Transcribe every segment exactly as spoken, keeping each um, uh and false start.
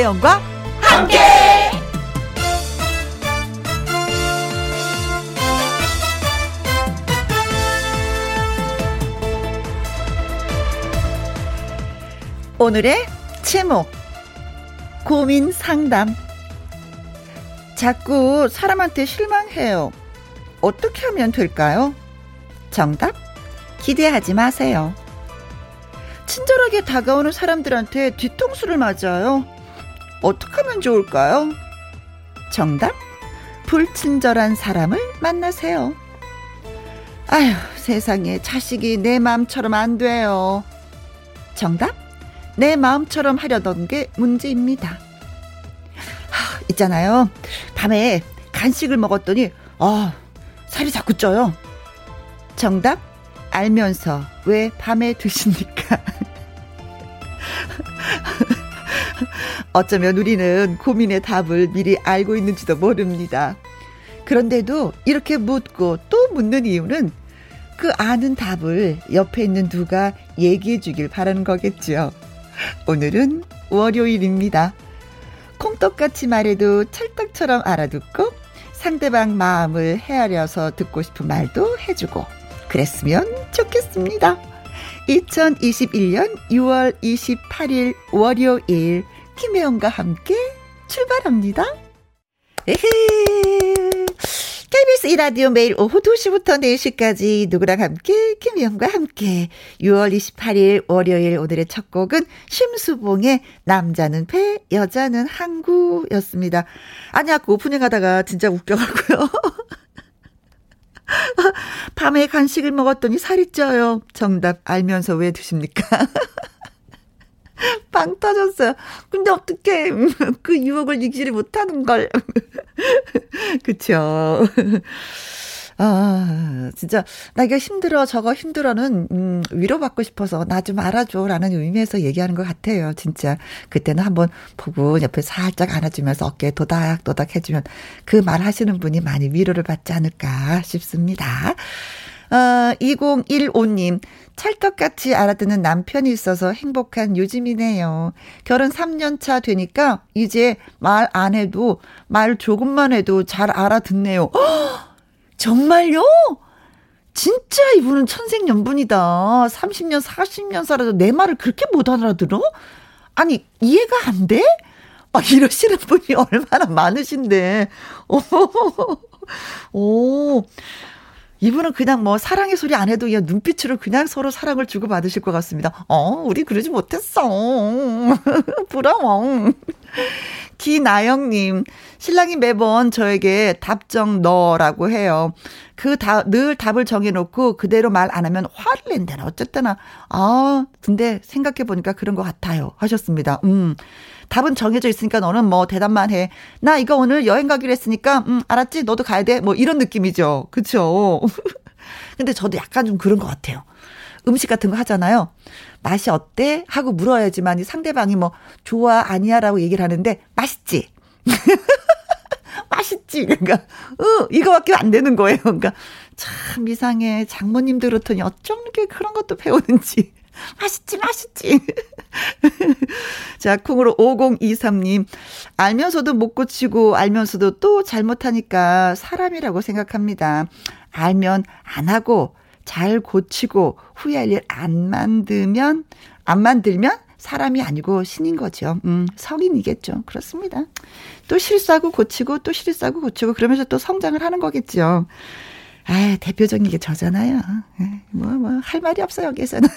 김혜영과 함께. 오늘의 제목, 고민 상담. 자꾸 사람한테 실망해요. 어떻게 하면 될까요? 정답, 기대하지 마세요. 친절하게 다가오는 사람들한테 뒤통수를 맞아요. 어떻게 하면 좋을까요? 정답, 불친절한 사람을 만나세요. 아휴, 세상에, 자식이 내 마음처럼 안 돼요. 정답, 내 마음처럼 하려던 게 문제입니다. 하, 있잖아요, 밤에 간식을 먹었더니 아, 살이 자꾸 쪄요. 정답, 알면서 왜 밤에 드십니까? 어쩌면 우리는 고민의 답을 미리 알고 있는지도 모릅니다. 그런데도 이렇게 묻고 또 묻는 이유는 그 아는 답을 옆에 있는 누가 얘기해 주길 바라는 거겠죠. 오늘은 월요일입니다. 콩떡같이 말해도 찰떡처럼 알아듣고, 상대방 마음을 헤아려서 듣고 싶은 말도 해주고 그랬으면 좋겠습니다. 이천이십일 년 유월 이십팔일 월요일, 김혜영과 함께 출발합니다. 에헤이. 케이비에스 E라디오 매일 오후 두 시부터 네 시까지 누구랑 함께, 김혜영과 함께. 유월 이십팔일 월요일, 오늘의 첫 곡은 심수봉의 남자는 배 여자는 항구였습니다. 아니, 아까 오프닝 하다가 진짜 웃겨갖고요. 밤에 간식을 먹었더니 살이 쪄요. 정답, 알면서 왜 드십니까? 빵 터졌어요. 근데 어떻게 그 유혹을 이기지 못하는 걸. 그쵸. 아, 진짜 나 이거 힘들어, 저거 힘들어는 음, 위로받고 싶어서 나 좀 알아줘라는 의미에서 얘기하는 것 같아요. 진짜 그때는 한번 보고 옆에 살짝 안아주면서 어깨에 도닥도닥 해주면 그 말 하시는 분이 많이 위로를 받지 않을까 싶습니다. 어, 이공일오 님, 찰떡같이 알아듣는 남편이 있어서 행복한 요즘이네요. 결혼 삼 년 차 되니까 이제 말 안 해도, 말 조금만 해도 잘 알아듣네요. 허! 정말요? 진짜 이분은 천생연분이다. 삼십 년, 사십 년 살아도 내 말을 그렇게 못 알아들어? 아니, 이해가 안 돼? 막 이러시는 분이 얼마나 많으신데. 오, 오. 이분은 그냥 뭐 사랑의 소리 안 해도 그냥 눈빛으로 그냥 서로 사랑을 주고받으실 것 같습니다. 어, 우리 그러지 못했어. 부러워. 기나영님, 신랑이 매번 저에게 답정 너라고 해요. 그 다, 늘 답을 정해놓고 그대로 말 안 하면 화를 낸다나 어쨌다나. 아, 근데 생각해보니까 그런 것 같아요. 하셨습니다. 음. 답은 정해져 있으니까 너는 뭐 대답만 해. 나 이거 오늘 여행 가기로 했으니까 음, 알았지? 너도 가야 돼. 뭐 이런 느낌이죠. 그렇죠? 근데 저도 약간 좀 그런 것 같아요. 음식 같은 거 하잖아요. 맛이 어때? 하고 물어야지만 이 상대방이 뭐 좋아, 아니야 라고 얘기를 하는데 맛있지? 맛있지? 그러니까 어, 이거밖에 안 되는 거예요. 그러니까 참 이상해. 장모님도 그렇더니 어쩜 이렇게 그런 것도 배우는지. 맛있지, 맛있지. 자, 콩으로 오공이삼 님, 알면서도 못 고치고 알면서도 또 잘못하니까 사람이라고 생각합니다. 알면 안 하고 잘 고치고 후회할 일 안 만들면 안 만들면 사람이 아니고 신인 거죠. 음, 성인이겠죠. 그렇습니다. 또 실수하고 고치고 또 실수하고 고치고 그러면서 또 성장을 하는 거겠죠. 아, 대표적인 게 저잖아요. 뭐, 뭐, 할 말이 없어요, 여기서는.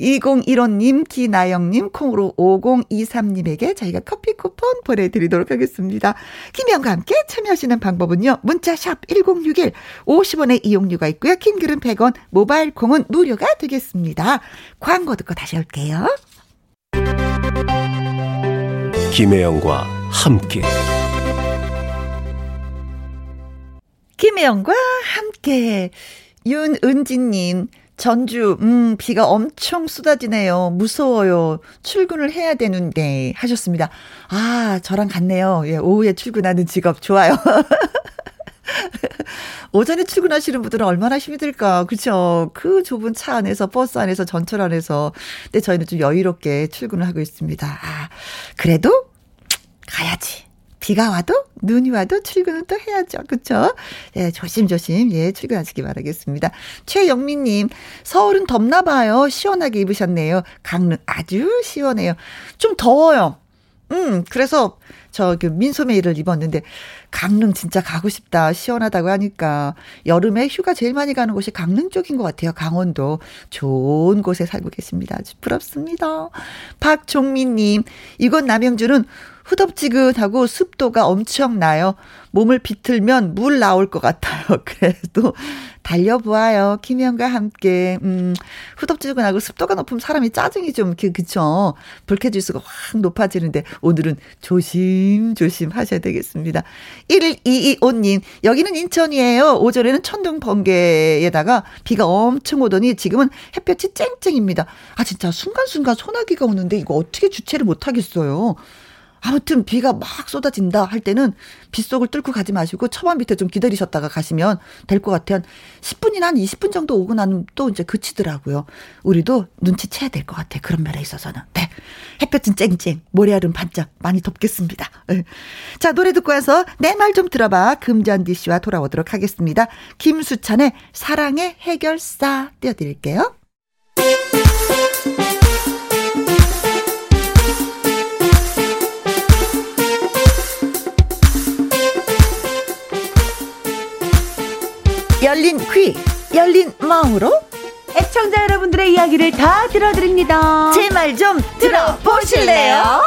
이공일오 님, 기나영님, 콩으로 오공이삼 님에게 저희가 커피 쿠폰 보내드리도록 하겠습니다. 김혜영과 함께 참여하시는 방법은요, 문자샵 일공육일, 오십 원의 이용료가 있고요, 킹글은 백 원, 모바일 콩은 무료가 되겠습니다. 광고 듣고 다시 올게요. 김혜영과 함께. 김혜영과 함께. 윤은지님, 전주 음 비가 엄청 쏟아지네요. 무서워요. 출근을 해야 되는데 하셨습니다. 아, 저랑 같네요. 예, 오후에 출근하는 직업 좋아요. 오전에 출근하시는 분들은 얼마나 힘이 들까. 그렇죠. 그 좁은 차 안에서, 버스 안에서, 전철 안에서. 근데 저희는 좀 여유롭게 출근을 하고 있습니다. 아, 그래도 가야지. 비가 와도 눈이 와도 출근은 또 해야죠. 그렇죠? 예, 조심조심 예 출근하시기 바라겠습니다. 최영민님. 서울은 덥나 봐요. 시원하게 입으셨네요. 강릉 아주 시원해요. 좀 더워요. 음, 그래서 저 그 민소매를 입었는데 강릉 진짜 가고 싶다. 시원하다고 하니까. 여름에 휴가 제일 많이 가는 곳이 강릉 쪽인 것 같아요. 강원도. 좋은 곳에 살고 계십니다. 아주 부럽습니다. 박종민님. 이곳 남양주는 후덥지근하고 습도가 엄청나요. 몸을 비틀면 물 나올 것 같아요. 그래도 달려보아요. 김혜영과 함께. 음, 후덥지근하고 습도가 높으면 사람이 짜증이 좀, 그, 그쵸. 불쾌지수가 확 높아지는데 오늘은 조심조심 하셔야 되겠습니다. 일일이이오님, 여기는 인천이에요. 오전에는 천둥 번개에다가 비가 엄청 오더니 지금은 햇볕이 쨍쨍입니다. 아, 진짜 순간순간 소나기가 오는데 이거 어떻게 주체를 못하겠어요. 아무튼 비가 막 쏟아진다 할 때는 빗속을 뚫고 가지 마시고 처방 밑에 좀 기다리셨다가 가시면 될 것 같아요. 십 분이나 한 이십 분 정도 오고 나면 또 이제 그치더라고요. 우리도 눈치채야 될 것 같아요. 그런 면에 있어서는. 네. 햇볕은 쨍쨍, 모래알은 반짝, 많이 덥겠습니다. 네. 자, 노래 듣고 와서 내 말 좀 들어봐. 금잔디 씨와 돌아오도록 하겠습니다. 김수찬의 사랑의 해결사 띄워드릴게요. 열린 귀, 열린 마음으로 애청자 여러분들의 이야기를 다 들어드립니다. 제 말 좀 들어보실래요?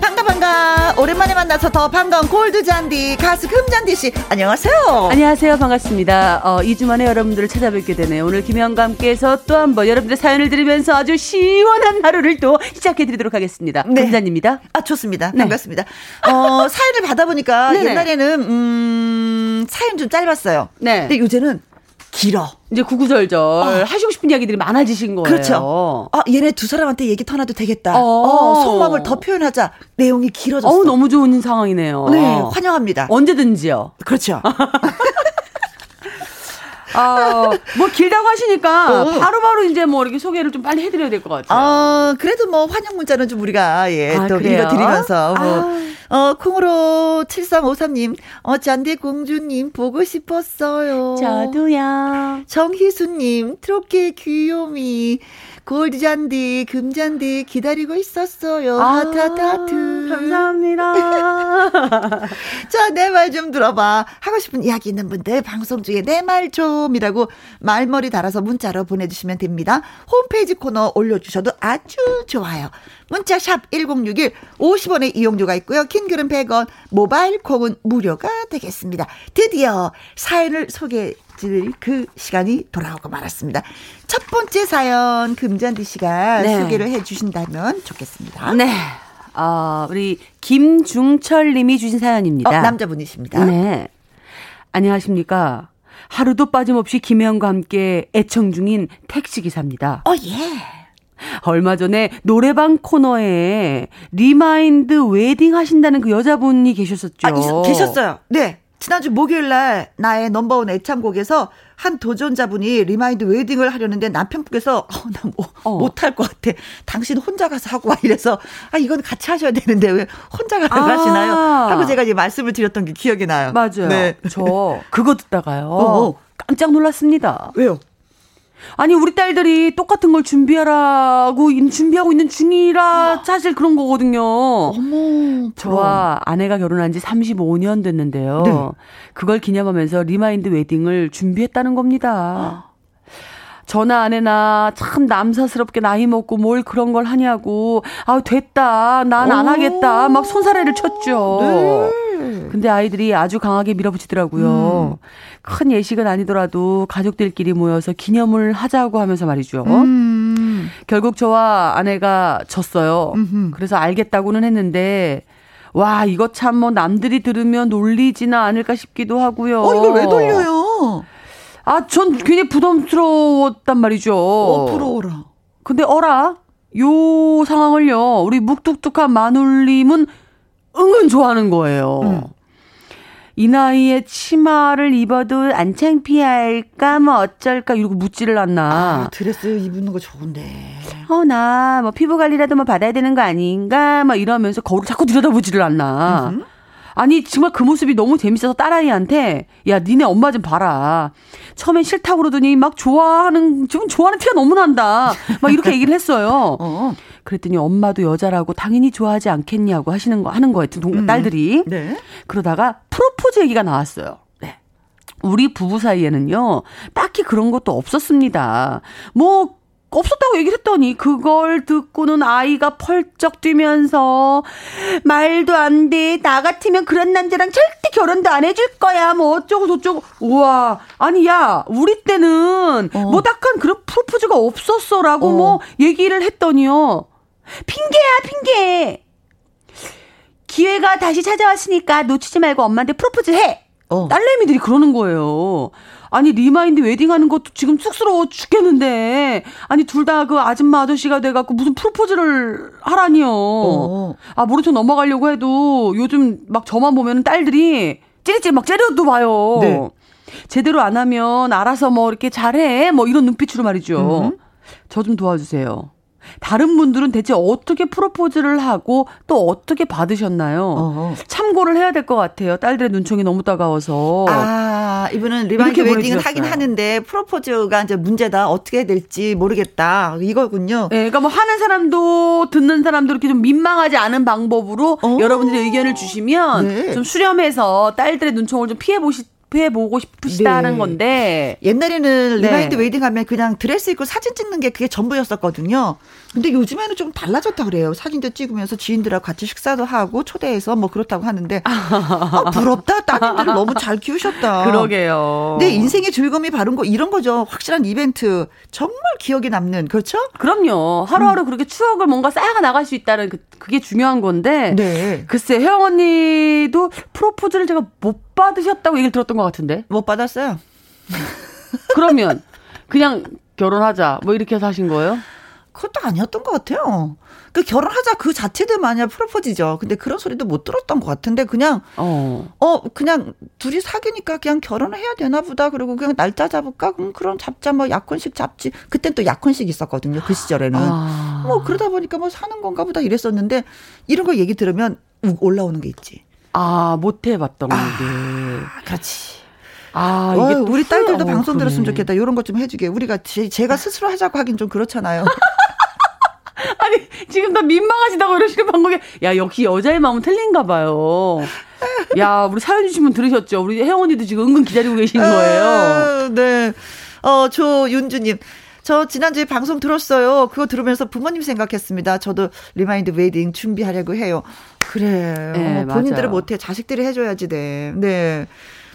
반가 반가. 오랜만에 만나서 더 반가운 골드잔디 가수 금잔디씨, 안녕하세요. 안녕하세요. 반갑습니다. 어, 이 주 만에 여러분들을 찾아뵙게 되네요. 오늘 김혜영과 함께해서 또 한 번 여러분들 사연을 들으면서 아주 시원한 하루를 또 시작해드리도록 하겠습니다. 네. 금잔디입니다. 아, 좋습니다. 네. 반갑습니다. 어, 사연을 받아보니까 옛날에는 음, 사연 좀 짧았어요. 네. 근데 요새는 길어. 이제 구구절절 어. 하시고 싶은 이야기들이 많아지신 거예요. 그렇죠. 아, 얘네 두 사람한테 얘기 터나도 되겠다. 어. 어, 속마음을 더 표현하자. 내용이 길어졌어. 어, 너무 좋은 상황이네요. 네, 환영합니다. 언제든지요. 그렇죠. 아, 뭐 길다고 하시니까 바로바로 바로 이제 뭐 이렇게 소개를 좀 빨리 해드려야 될 것 같아요. 아, 그래도 뭐 환영 문자는 좀 우리가 예, 아, 또 읽어드리면서 뭐. 아. 어, 콩으로 칠삼오삼님, 어, 잔디 공주님 보고 싶었어요. 저도요. 정희수님, 트로키의 귀요미. 골드잔디, 금잔디 기다리고 있었어요. 아, 하트하트하트. 감사합니다. 자, 내 말 좀 들어봐. 하고 싶은 이야기 있는 분들 방송 중에 내 말 좀이라고 말머리 달아서 문자로 보내주시면 됩니다. 홈페이지 코너 올려주셔도 아주 좋아요. 문자 샵 일공육일 오십 원의 이용료가 있고요. 킹글은 백 원, 모바일 콩은 무료가 되겠습니다. 드디어 사연을 소개해 드릴 그 시간이 돌아오고 말았습니다. 첫 번째 사연 금잔디 씨가 네. 소개를 해 주신다면 좋겠습니다. 네. 어, 우리 김중철 님이 주신 사연입니다. 어, 남자분이십니다. 네. 안녕하십니까. 하루도 빠짐없이 김혜영과 함께 애청 중인 택시기사입니다. 어, 예. 얼마 전에 노래방 코너에 리마인드 웨딩 하신다는 그 여자분이 계셨었죠. 아, 있, 계셨어요. 네. 지난주 목요일날 나의 넘버원 애창곡에서 한 도전자분이 리마인드 웨딩을 하려는데 남편분께서 어, 나 뭐, 어. 못할 것 같아. 당신 혼자 가서 하고 와 이래서 아 이건 같이 하셔야 되는데 왜 혼자 가서 아. 하시나요? 하고 제가 이제 말씀을 드렸던 게 기억이 나요. 맞아요. 네. 저 그거 듣다가요. 어. 깜짝 놀랐습니다. 왜요? 아니 우리 딸들이 똑같은 걸 준비하라고 준비하고 있는 중이라 사실 그런 거거든요. 어머. 저와 아내가 결혼한 지 삼십오 년 됐는데요. 네. 그걸 기념하면서 리마인드 웨딩을 준비했다는 겁니다. 저나 아내나 참 남사스럽게 나이 먹고 뭘 그런 걸 하냐고 아 됐다 난 안 하겠다 막 손사래를 쳤죠. 네. 근데 아이들이 아주 강하게 밀어붙이더라고요. 음. 큰 예식은 아니더라도 가족들끼리 모여서 기념을 하자고 하면서 말이죠. 음. 결국 저와 아내가 졌어요. 음흠. 그래서 알겠다고는 했는데 와 이거 참 뭐 남들이 들으면 놀리지나 않을까 싶기도 하고요. 어 이걸 왜 돌려요? 아 전 굉장히 부담스러웠단 말이죠. 어 부러워라. 근데 어라 요 상황을요 우리 묵뚝뚝한 마눌님은 응은 좋아하는 거예요. 음. 이 나이에 치마를 입어도 안 창피할까 뭐 어쩔까 이러고 묻지를 않나. 아, 드레스 입는 거 좋은데 어 나 뭐 피부 관리라도 뭐 받아야 되는 거 아닌가 막 이러면서 거울을 자꾸 들여다보지를 않나. 음흠. 아니 정말 그 모습이 너무 재밌어서 딸아이한테 야 니네 엄마 좀 봐라. 처음엔 싫다고 그러더니 막 좋아하는 지금 좋아하는 티가 너무 난다 막 이렇게 얘기를 했어요. 어. 그랬더니 엄마도 여자라고 당연히 좋아하지 않겠냐고 하시는 거 하는 거예요. 동, 딸들이. 음. 네. 그러다가 프로포즈 얘기가 나왔어요. 네. 우리 부부 사이에는요 딱히 그런 것도 없었습니다. 뭐 없었다고 얘기를 했더니 그걸 듣고는 아이가 펄쩍 뛰면서 말도 안 돼. 나 같으면 그런 남자랑 절대 결혼도 안 해줄 거야. 뭐 어쩌고 저쩌고. 우와. 아니 야 우리 때는 어. 뭐 약간 그런 프로포즈가 없었어 라고 어. 뭐 얘기를 했더니요. 핑계야 핑계. 기회가 다시 찾아왔으니까 놓치지 말고 엄마한테 프로포즈 해. 어. 딸내미들이 그러는 거예요. 아니 리마인드 웨딩하는 것도 지금 쑥스러워 죽겠는데 아니 둘 다 그 아줌마 아저씨가 돼갖고 무슨 프로포즈를 하라니요. 어. 아 모르죠 넘어가려고 해도 요즘 막 저만 보면 딸들이 찌릿찌릿 막 째려도 봐요. 네. 제대로 안 하면 알아서 뭐 이렇게 잘해 뭐 이런 눈빛으로 말이죠. 저 좀 도와주세요. 다른 분들은 대체 어떻게 프로포즈를 하고 또 어떻게 받으셨나요? 어허. 참고를 해야 될 것 같아요. 딸들의 눈총이 너무 따가워서. 아, 이분은 리바이트 웨딩은 하긴 하는데 프로포즈가 이제 문제다. 어떻게 해야 될지 모르겠다. 이거군요. 네, 그러니까 뭐 하는 사람도 듣는 사람도 이렇게 좀 민망하지 않은 방법으로 어. 여러분들의 의견을 주시면 네. 좀 수렴해서 딸들의 눈총을 좀 피해 보시. 해보고 싶으시다는 네. 건데 옛날에는 리바인드 네. 웨딩 하면 그냥 드레스 입고 사진 찍는 게 그게 전부였었거든요. 근데 요즘에는 좀 달라졌다 그래요. 사진도 찍으면서 지인들하고 같이 식사도 하고 초대해서 뭐 그렇다고 하는데 아 부럽다. 따님들을 너무 잘 키우셨다. 그러게요. 근데 인생의 즐거움이 바른 거 이런 거죠. 확실한 이벤트 정말 기억에 남는 그렇죠? 그럼요. 하루하루 음. 그렇게 추억을 뭔가 쌓아 나갈 수 있다는 그, 그게 중요한 건데 네. 글쎄 혜영 언니도 프로포즈를 제가 못 받으셨다고 얘기를 들었던 것 같은데 못 받았어요. 그러면 그냥 결혼하자 뭐 이렇게 해서 하신 거예요? 그것도 아니었던 것 같아요. 그 결혼하자 그 자체도 만약 프로포즈죠. 근데 그런 소리도 못 들었던 것 같은데 그냥 어, 어 그냥 둘이 사귀니까 그냥 결혼을 해야 되나 보다. 그리고 그냥 날짜 잡을까? 그럼 그럼 잡자 뭐 약혼식 잡지. 그땐 또 약혼식 있었거든요. 그 시절에는 아. 뭐 그러다 보니까 뭐 사는 건가 보다 이랬었는데 이런 거 얘기 들으면 올라오는 게 있지. 아, 못 해봤던 건데. 아, 그렇지. 아, 이게 어이, 우리 딸들도 어, 방송 그래. 들었으면 좋겠다. 이런 것 좀 해주게. 우리가 제, 제가 스스로 하자고 하긴 좀 그렇잖아요. 아니, 지금 다 민망하시다고 이러시는 방법이. 야, 역시 여자의 마음은 틀린가 봐요. 야, 우리 사연 주신 분 들으셨죠? 우리 혜영 언니도 지금 은근 기다리고 계신 거예요. 아, 네. 어, 조윤주님. 저 지난주에 방송 들었어요. 그거 들으면서 부모님 생각했습니다. 저도 리마인드 웨딩 준비하려고 해요. 그래. 네, 어머, 본인들은 못해. 자식들이 해줘야지 돼. 네.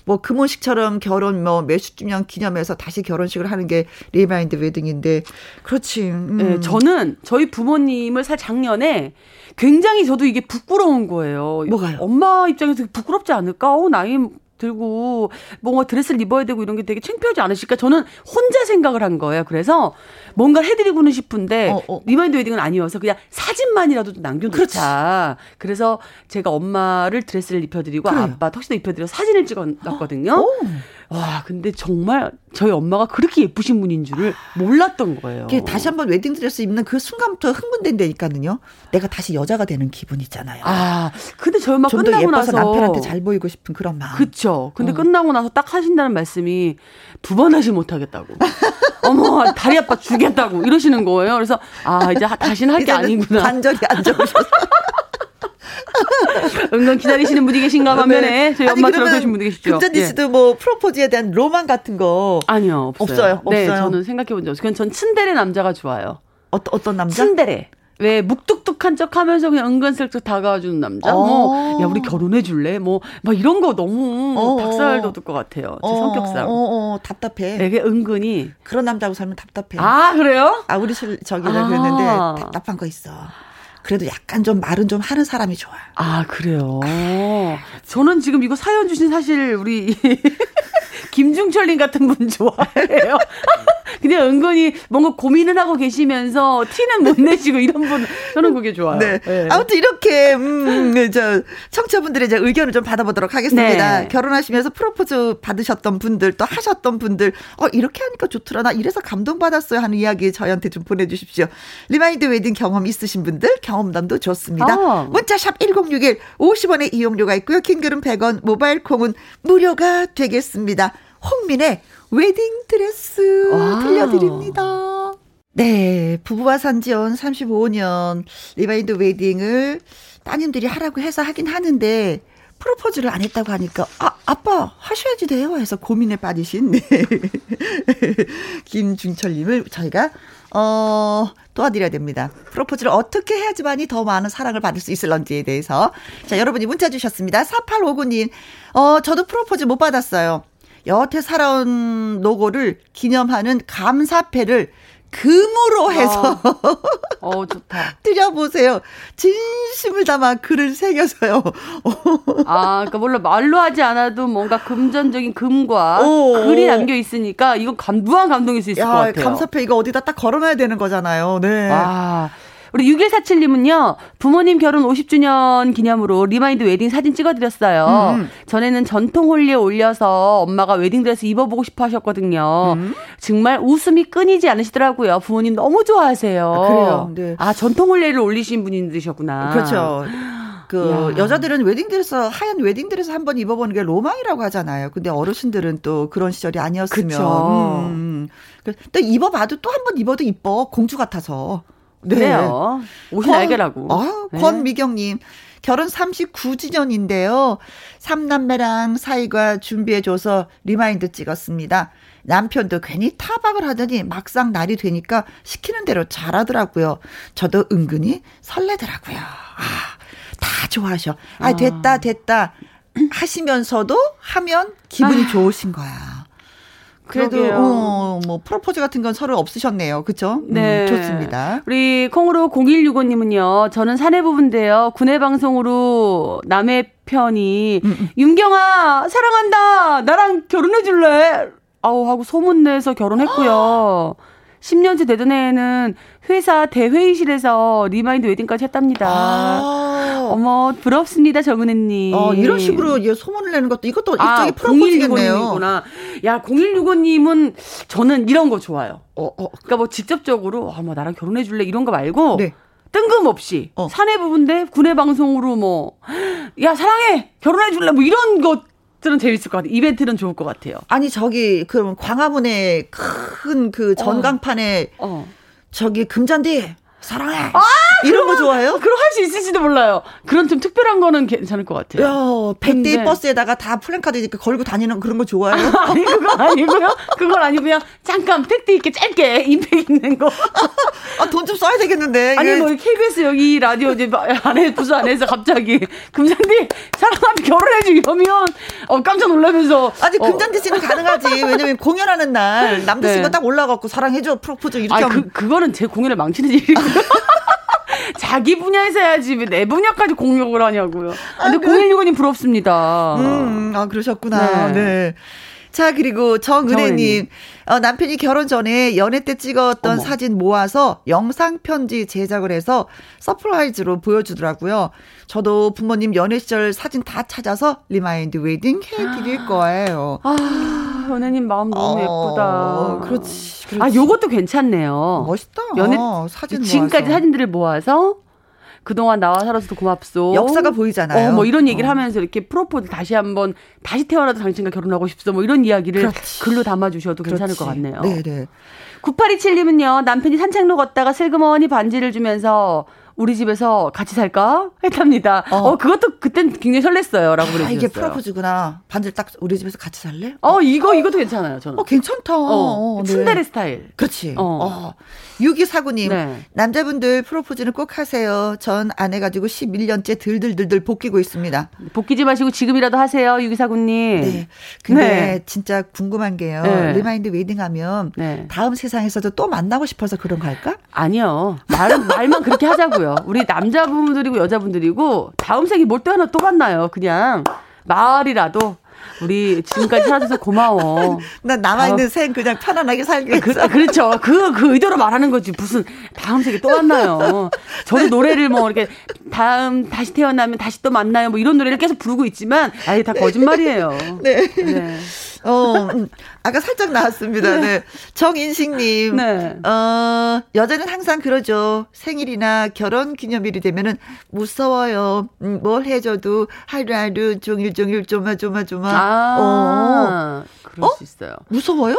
뭐 금혼식처럼 결혼 뭐 몇십 주년 기념해서 다시 결혼식을 하는 게 리마인드 웨딩인데 그렇지. 음. 네, 저는 저희 부모님을 살 작년에 굉장히 저도 이게 부끄러운 거예요. 뭐가요? 엄마 입장에서 부끄럽지 않을까? 어, 나이 들고 뭔가 드레스를 입어야 되고 이런 게 되게 창피하지 않으실까 저는 혼자 생각을 한 거예요. 그래서 뭔가를 해드리고는 싶은데 어, 어. 리마인드 웨딩은 아니어서 그냥 사진만이라도 남겨놓자. 그렇지. 그래서 제가 엄마를 드레스를 입혀드리고 그래요. 아빠 턱시도 입혀드려서 사진을 찍어놨거든요. 어? 와 근데 정말 저희 엄마가 그렇게 예쁘신 분인 줄을 몰랐던 거예요. 다시 한번 웨딩드레스 입는 그 순간부터 흥분된다니까요. 내가 다시 여자가 되는 기분 있잖아요. 아 근데 저희 엄마 끝나고 예뻐서 나서 남편한테 잘 보이고 싶은 그런 마음. 그렇죠. 근데 어. 끝나고 나서 딱 하신다는 말씀이 두 번 하지 못하겠다고. 어머 다리 아파 죽겠다고 이러시는 거예요. 그래서 아 이제 다시는 할 게 아니구나. 관절이 안 좋으셔서. 은근 기다리시는 분이 계신가 반면에 저희 엄마 들어서신 분이 계시죠. 금잔디 씨도 예. 뭐 프로포즈에 대한 로망 같은 거 아니요 없어요. 없어요. 네, 없어요. 저는 생각해 본 적 없어요. 그냥 전 츤데레 남자가 좋아요. 어떤 어떤 남자? 츤데레. 왜 묵뚝뚝한 척하면서 그냥 은근슬쩍 다가와주는 남자. 뭐, 야 우리 결혼해 줄래? 뭐 막 이런 거 너무 박살 돋을 것 같아요. 제 성격상. 어어 답답해. 되게 은근히 그런 남자하고 살면 답답해. 아 그래요? 아 우리 저기를 아. 그랬는데 답답한 거 있어. 그래도 약간 좀 말은 좀 하는 사람이 좋아. 아 그래요. 아, 저는 지금 이거 사연 주신 사실 우리 김중철님 같은 분 좋아해요. 그냥 은근히 뭔가 고민을 하고 계시면서 티는 못 내시고 이런 분, 저는 그게 좋아요. 네. 네. 아무튼 이렇게 음, 저 청취자분들의 이제 의견을 좀 받아보도록 하겠습니다. 네. 결혼하시면서 프로포즈 받으셨던 분들, 또 하셨던 분들, 어 이렇게 하니까 좋더라, 나 이래서 감동받았어요 하는 이야기 저희한테 좀 보내주십시오. 리마인드 웨딩 경험 있으신 분들, 경험담도 좋습니다. 아. 문자샵 일공육일 오십 원의 이용료가 있고요. 킹글은 백 원, 모바일 콩은 무료가 되겠습니다. 홍민의 웨딩드레스 들려드립니다. 네, 부부와 산지 연 삼십오 년. 리마인드 웨딩을 따님들이 하라고 해서 하긴 하는데 프로포즈를 안 했다고 하니까 아, 아빠 하셔야지 돼요 해서 고민에 빠지신 네. 김중철님을 저희가 어, 도와드려야 됩니다. 프로포즈를 어떻게 해야지만이 더 많은 사랑을 받을 수 있을런지에 대해서. 자, 여러분이 문자 주셨습니다. 사팔오구 님, 어, 저도 프로포즈 못 받았어요. 여태 살아온 노고를 기념하는 감사패를 금으로 해서 어, 어, 좋다. 드려보세요. 진심을 담아 글을 새겨서요. 아, 그러니까 물론 말로 하지 않아도 뭔가 금전적인 금과 오, 글이 남겨 있으니까 이거 무한 감동일 수 있을 야, 것 같아요. 감사패 이거 어디다 딱 걸어놔야 되는 거잖아요. 네. 아. 우리 육일사칠 님은요, 부모님 결혼 오십 주년 기념으로 리마인드 웨딩 사진 찍어드렸어요. 음. 전에는 전통 홀리에 올려서 엄마가 웨딩드레스 입어보고 싶어 하셨거든요. 음. 정말 웃음이 끊이지 않으시더라고요. 부모님 너무 좋아하세요. 아, 그래요. 네. 아, 전통 홀리를 올리신 분이시구나. 그렇죠. 그 야. 여자들은 웨딩드레스, 하얀 웨딩드레스 한번 입어보는 게 로망이라고 하잖아요. 근데 어르신들은 또 그런 시절이 아니었으면 음. 또 입어봐도 또 한번 입어도 이뻐, 공주 같아서. 네. 그래요. 옷이 날개라고. 아, 네. 권미경님, 결혼 삼십구 주년인데요. 삼남매랑 사이가 준비해줘서 리마인드 찍었습니다. 남편도 괜히 타박을 하더니 막상 날이 되니까 시키는 대로 잘하더라고요. 저도 은근히 설레더라고요. 아, 다 좋아하셔. 아, 됐다, 됐다. 하시면서도 하면 기분이 아. 좋으신 거야. 그래도 어, 뭐 프로포즈 같은 건 서로 없으셨네요. 그렇죠? 네. 음, 좋습니다. 우리 콩으로 공일육오 님은요. 저는 사내부부인데요. 구내방송으로 남의 편이 음음. 윤경아 사랑한다. 나랑 결혼해 줄래? 아우 하고 소문내서 결혼했고요. 십 년째 되던 해에는 회사 대회의실에서 리마인드 웨딩까지 했답니다. 아. 어머, 부럽습니다, 정은혜님. 어, 이런 식으로 얘 소문을 내는 것도, 이것도 일종의 아, 프로포즈겠네요. 야, 공일육오 님은 저는 이런 거 좋아요. 어, 어. 그러니까 뭐 직접적으로, 아, 뭐 나랑 결혼해 줄래? 이런 거 말고. 네. 뜬금없이 어. 사내부부인데 구내방송으로 뭐, 야, 사랑해! 결혼해 줄래? 뭐 이런 거. 들은 재밌을 것 같아요. 이벤트는 좋을 것 같아요. 아니 저기 그럼 광화문에 큰 그 전광판에 어, 어. 저기 금잔디 사랑해. 아, 이런 그러면, 거 좋아해요? 그럼 할 수 있을지도 몰라요. 그런 좀 특별한 거는 괜찮을 것 같아요. 야, 백 대 근데... 버스에다가 다 플랜카드 이렇게 걸고 다니는 그런 거 좋아해요? 아, 아니 그건 아니고요. 그건 아니고요. 잠깐 팩트 있게 짧게 임팩 있는 거. 아, 돈 좀 써야 되겠는데. 아니 뭐 케이비에스 여기 라디오 이제 안에 부서 안에서 갑자기 금잔디 사랑하면 결혼해줘 이러면 어, 깜짝 놀라면서. 아니 금잔디 씨는 어. 가능하지. 왜냐면 공연하는 날 남자친구가 네. 딱 올라가고 사랑해줘 프로포즈 이렇게. 아, 그 그거는 제 공연을 망치는 일이에요. 자기 분야에서 해야지 내 분야까지 공격을 하냐고요. 근데 공일육오 님 부럽습니다. 음, 아 그러셨구나. 네. 네. 자, 그리고 정은혜님, 어, 남편이 결혼 전에 연애 때 찍었던 어머. 사진 모아서 영상 편지 제작을 해서 서프라이즈로 보여주더라고요. 저도 부모님 연애 시절 사진 다 찾아서 리마인드 웨딩 해드릴 거예요. 아, 연애님 마음 너무 예쁘다. 어, 그렇지, 그렇지. 아, 요것도 괜찮네요. 멋있다. 연애 사진 지금까지 모아서. 사진들을 모아서. 그동안 나와 살아서도 고맙소. 역사가 보이잖아요. 어, 뭐 이런 얘기를 어. 하면서 이렇게 프로포즈 다시 한번 다시 태어나도 당신과 결혼하고 싶소. 뭐 이런 이야기를 그렇지. 글로 담아주셔도 그렇지. 괜찮을 것 같네요. 네네. 구팔이칠 님은요. 남편이 산책로 걷다가 슬그머니 반지를 주면서 우리 집에서 같이 살까 했답니다. 어, 어 그것도 그땐 굉장히 설렜어요. 라고 그랬어요. 아, 이게 프로포즈구나. 반지를 딱 우리 집에서 같이 살래? 어, 어. 이거, 이것도 괜찮아요. 저는. 어, 괜찮다. 어, 어, 네. 츤데레 스타일. 그렇지. 어. 어. 육이사구 님. 네. 남자분들 프로포즈는 꼭 하세요. 전 안 해가지고 십일 년째 들들들들 볶이고 있습니다. 볶이지 마시고 지금이라도 하세요. 육이사구 님. 네. 근데 네. 진짜 궁금한 게요. 네. 리마인드 웨딩 하면 네. 다음 세상에서도 또 만나고 싶어서 그런 거 할까? 아니요. 말, 말만 그렇게 하자고요. 우리 남자분들이고 여자분들이고 다음 생이 뭘 때 하나 또 만나요. 그냥 말이라도 우리 지금까지 살아줘서 고마워. 난 남아있는 어. 생 그냥 편안하게 살게. 그, 그렇죠. 그, 그 의도로 말하는 거지. 무슨 다음 생에 또 만나요. 저도 노래를 뭐 이렇게 다음 다시 태어나면 다시 또 만나요. 뭐 이런 노래를 계속 부르고 있지만 아예 다 거짓말이에요. 네. 네. 어, 아까 살짝 나왔습니다. 네. 네. 정인식님. 네. 어, 여자는 항상 그러죠. 생일이나 결혼 기념일이 되면은 무서워요. 음, 뭘 해줘도 하루하루 종일 종일 조마조마조마. 아, 어. 그럴 어? 수 있어요. 무서워요?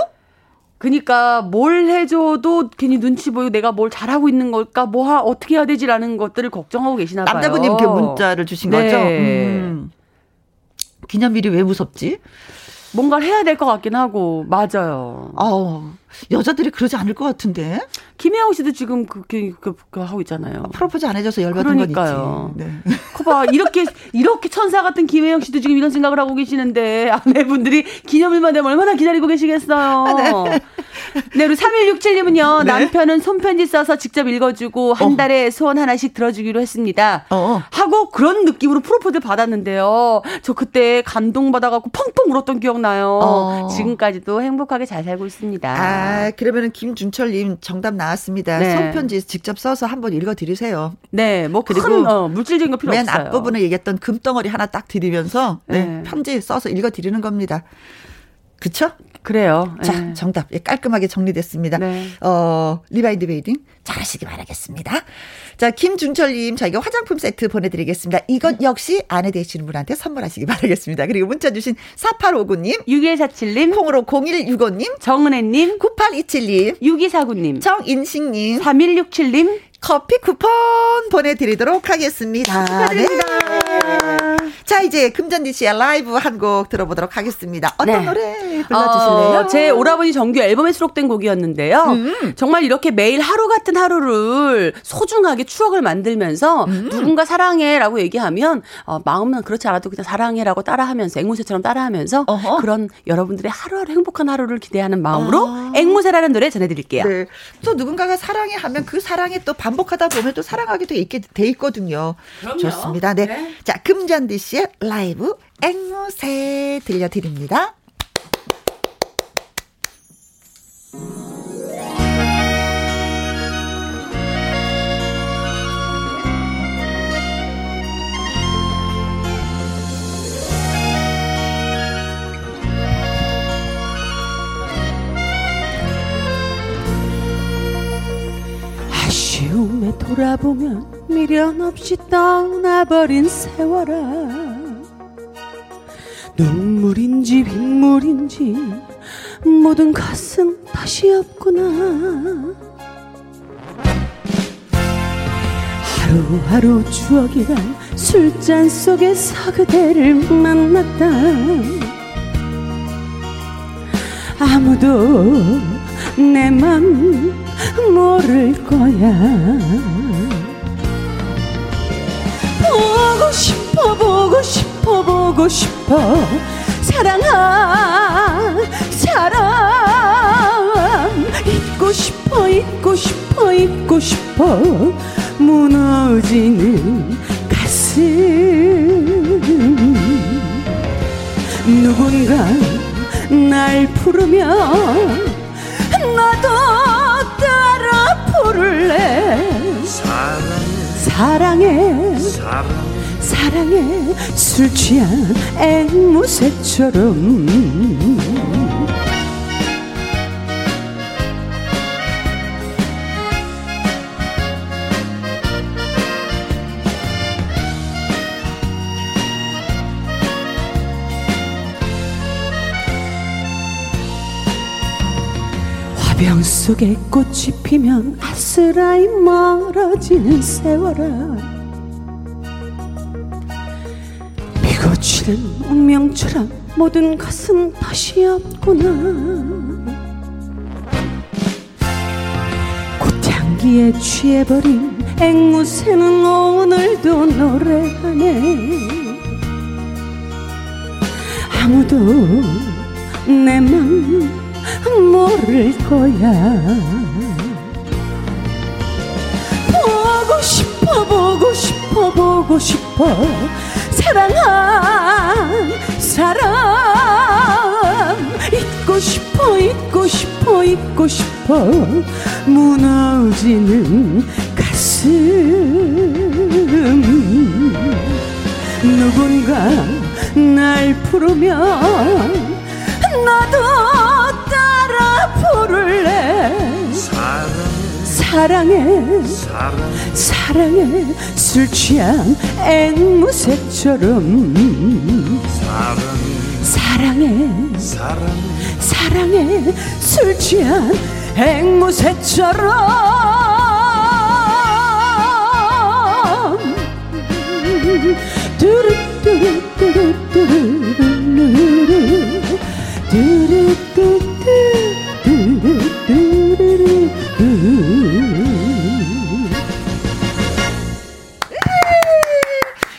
그니까 뭘 해줘도 괜히 눈치 보이고 내가 뭘 잘하고 있는 걸까, 뭐 하, 어떻게 해야 되지라는 것들을 걱정하고 계시나 봐요. 남자분이 이렇게 문자를 주신 네. 거죠? 음. 기념일이 왜 무섭지? 뭔가를 해야 될 것 같긴 하고. 맞아요. 어, 여자들이 그러지 않을 것 같은데. 김혜영 씨도 지금 그렇게 그, 그 하고 있잖아요. 아, 프로포즈 안 해줘서 열받은 건 있지. 그러니까요. 네. 거봐, 이렇게 이렇게 천사 같은 김혜영 씨도 지금 이런 생각을 하고 계시는데 아내분들이 기념일만 되면 얼마나 기다리고 계시겠어요. 아, 네. 네, 우리 삼일육칠님은요. 네? 남편은 손편지 써서 직접 읽어주고 한 달에 어. 소원 하나씩 들어주기로 했습니다. 어어. 하고 그런 느낌으로 프로포즈를 받았는데요. 저 그때 감동받아갖고 펑펑 울었던 기억나요. 어. 지금까지도 행복하게 잘 살고 있습니다. 아, 그러면은 김준철님 정답 나왔습니다. 네. 손편지 직접 써서 한번 읽어드리세요. 네, 뭐 큰 어, 물질적인 거 필요 맨 없어요. 맨 앞부분에 얘기했던 금덩어리 하나 딱 드리면서 네, 네. 편지 써서 읽어드리는 겁니다. 그쵸? 그래요. 자, 네. 정답. 예, 깔끔하게 정리됐습니다. 네. 어, 리바이드 베이딩 잘하시기 바라겠습니다. 자, 김준철님, 저희가 화장품 세트 보내드리겠습니다. 이것 역시 아내 되시는 분한테 선물하시기 바라겠습니다. 그리고 문자 주신 사팔오구님, 육일사칠님, 콩으로 공일육오님, 정은혜님, 구팔이칠님, 육이사구님, 정인식님, 삼일육칠님, 커피 쿠폰 보내드리도록 하겠습니다. 축하드립니다. 네. 자, 이제 금잔디 씨의 라이브 한 곡 들어보도록 하겠습니다. 어떤 네. 노래 불러주실래요? 어, 제 오라버니 정규 앨범에 수록된 곡이었는데요. 음. 정말 이렇게 매일 하루 같은 하루를 소중하게 추억을 만들면서 음. 누군가 사랑해라고 얘기하면 어, 마음은 그렇지 않아도 그냥 사랑해라고 따라하면서 앵무새처럼 따라하면서 어허. 그런 여러분들의 하루하루 행복한 하루를 기대하는 마음으로 아. 앵무새라는 노래 전해드릴게요. 네. 또 누군가가 사랑해 하면 그 사랑에 또 반복하다 보면 또 사랑하게 돼 있거든요. 그럼요. 좋습니다. 네. 네. 자, 금잔디 씨의 라이브 앵무새 들려드립니다. 아쉬움에 돌아보면 미련 없이 떠나버린 세월아, 눈물인지 빗물인지 모든 것은 다시 없구나. 하루하루 추억이란 술잔 속에서 그대를 만났다. 아무도 내 맘 모를 거야. 보고 싶어 보고 싶어 보고 싶어 사랑한 사람 잊고 싶어 잊고 싶어 잊고 싶어 무너지는 가슴. 누군가 날 부르면 나도 따라 부를래. 사랑 사랑해, 사랑해, 사랑해, 술 취한 앵무새처럼. 화병 속에 꽃이 피면 아스라이 멀어지는 세월아, 비고치는 운명처럼 모든 것은 다시 없구나. 꽃향기에 취해버린 앵무새는 오늘도 노래하네. 아무도 내 맘 모를 거야. 보고 싶어 보고 싶어 보고 싶어 사랑한 사람 잊고 싶어 잊고 싶어 잊고 싶어 무너지는 가슴. 누군가 날 부르면 나도 따라 부를래. 사랑해, 사랑해, 사랑해. 술 취한 앵무새처럼. 사랑해, 사랑해, 사랑해. 술 취한 앵무새처럼. 두루두루두루두루루루 두루두루두루루루.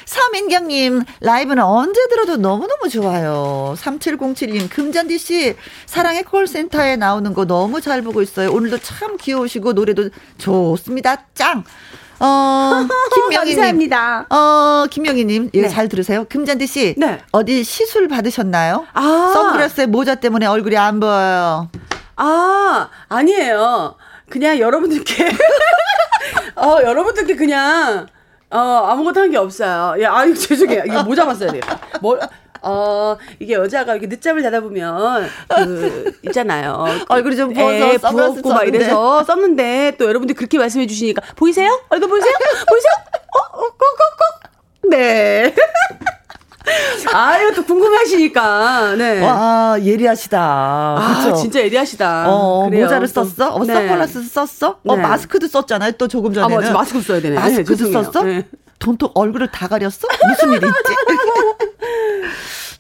서민경님 라이브는 언제 들어도 너무너무 좋아요. 삼칠공칠님 금잔디씨 사랑의 콜센터에 나오는 거 너무 잘 보고 있어요. 오늘도 참 귀여우시고 노래도 좋습니다. 짱. 어, 김명희님. 감사합니다. 어, 김명희님. 예, 네. 잘 들으세요. 금잔디씨. 네. 어디 시술 받으셨나요? 아. 선글라스에 모자 때문에 얼굴이 안 보여요. 아, 아니에요. 그냥 여러분들께. 어, 여러분들께 그냥, 어, 아무것도 한 게 없어요. 예, 아유, 죄송해요. 이거 모자 봤어야 돼요. 뭐, 어, 이게 여자가 이렇게 늦잠을 자다 보면, 그, 있잖아요. 얼굴이 좀 부어서, 부었고 막 이래서 썼는데, 또 여러분들 그렇게 말씀해 주시니까, 보이세요? 얼굴 보이세요? 보이세요? 어? 어? 꼭, 꼭, 꼭? 네. 아유, 또 궁금하시니까. 네. 와, 예리하시다. 아, 그쵸? 진짜 예리하시다. 어, 그래요. 모자를 썼어? 어, 네. 선글라스 썼어? 어, 네. 마스크도 썼잖아요. 또 조금 전에는. 아, 마스크 써야 되네. 마스크도 네, 썼어? 네. 돈통 얼굴을 다 가렸어? 무슨 일이 있지?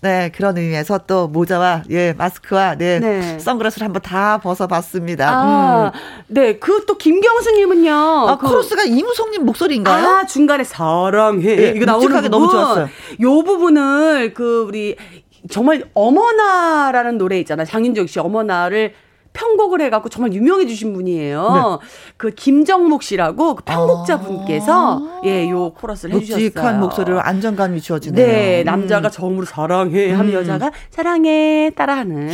네, 그런 의미에서 또 모자와, 예, 마스크와, 네, 네. 선글라스를 한번 다 벗어봤습니다. 아, 음. 네, 그 또 김경수님은요. 아, 그, 크로스가 이무송님 목소리인가요? 아, 중간에 사랑해. 네, 이거 나오는 게 너무 좋았어요. 요 부분을 그 우리 정말 어머나라는 노래 있잖아요. 장윤정 씨 어머나를 편곡을 해갖고 정말 유명해 주신 분이에요. 네. 그 김정목 씨라고 그 편곡자분께서 아~ 예, 요 코러스를 해주셨어요. 묵직한 목소리로 안정감이 주어지네요. 네, 음. 남자가 정으로 사랑해 하면 음. 여자가 사랑해 따라하는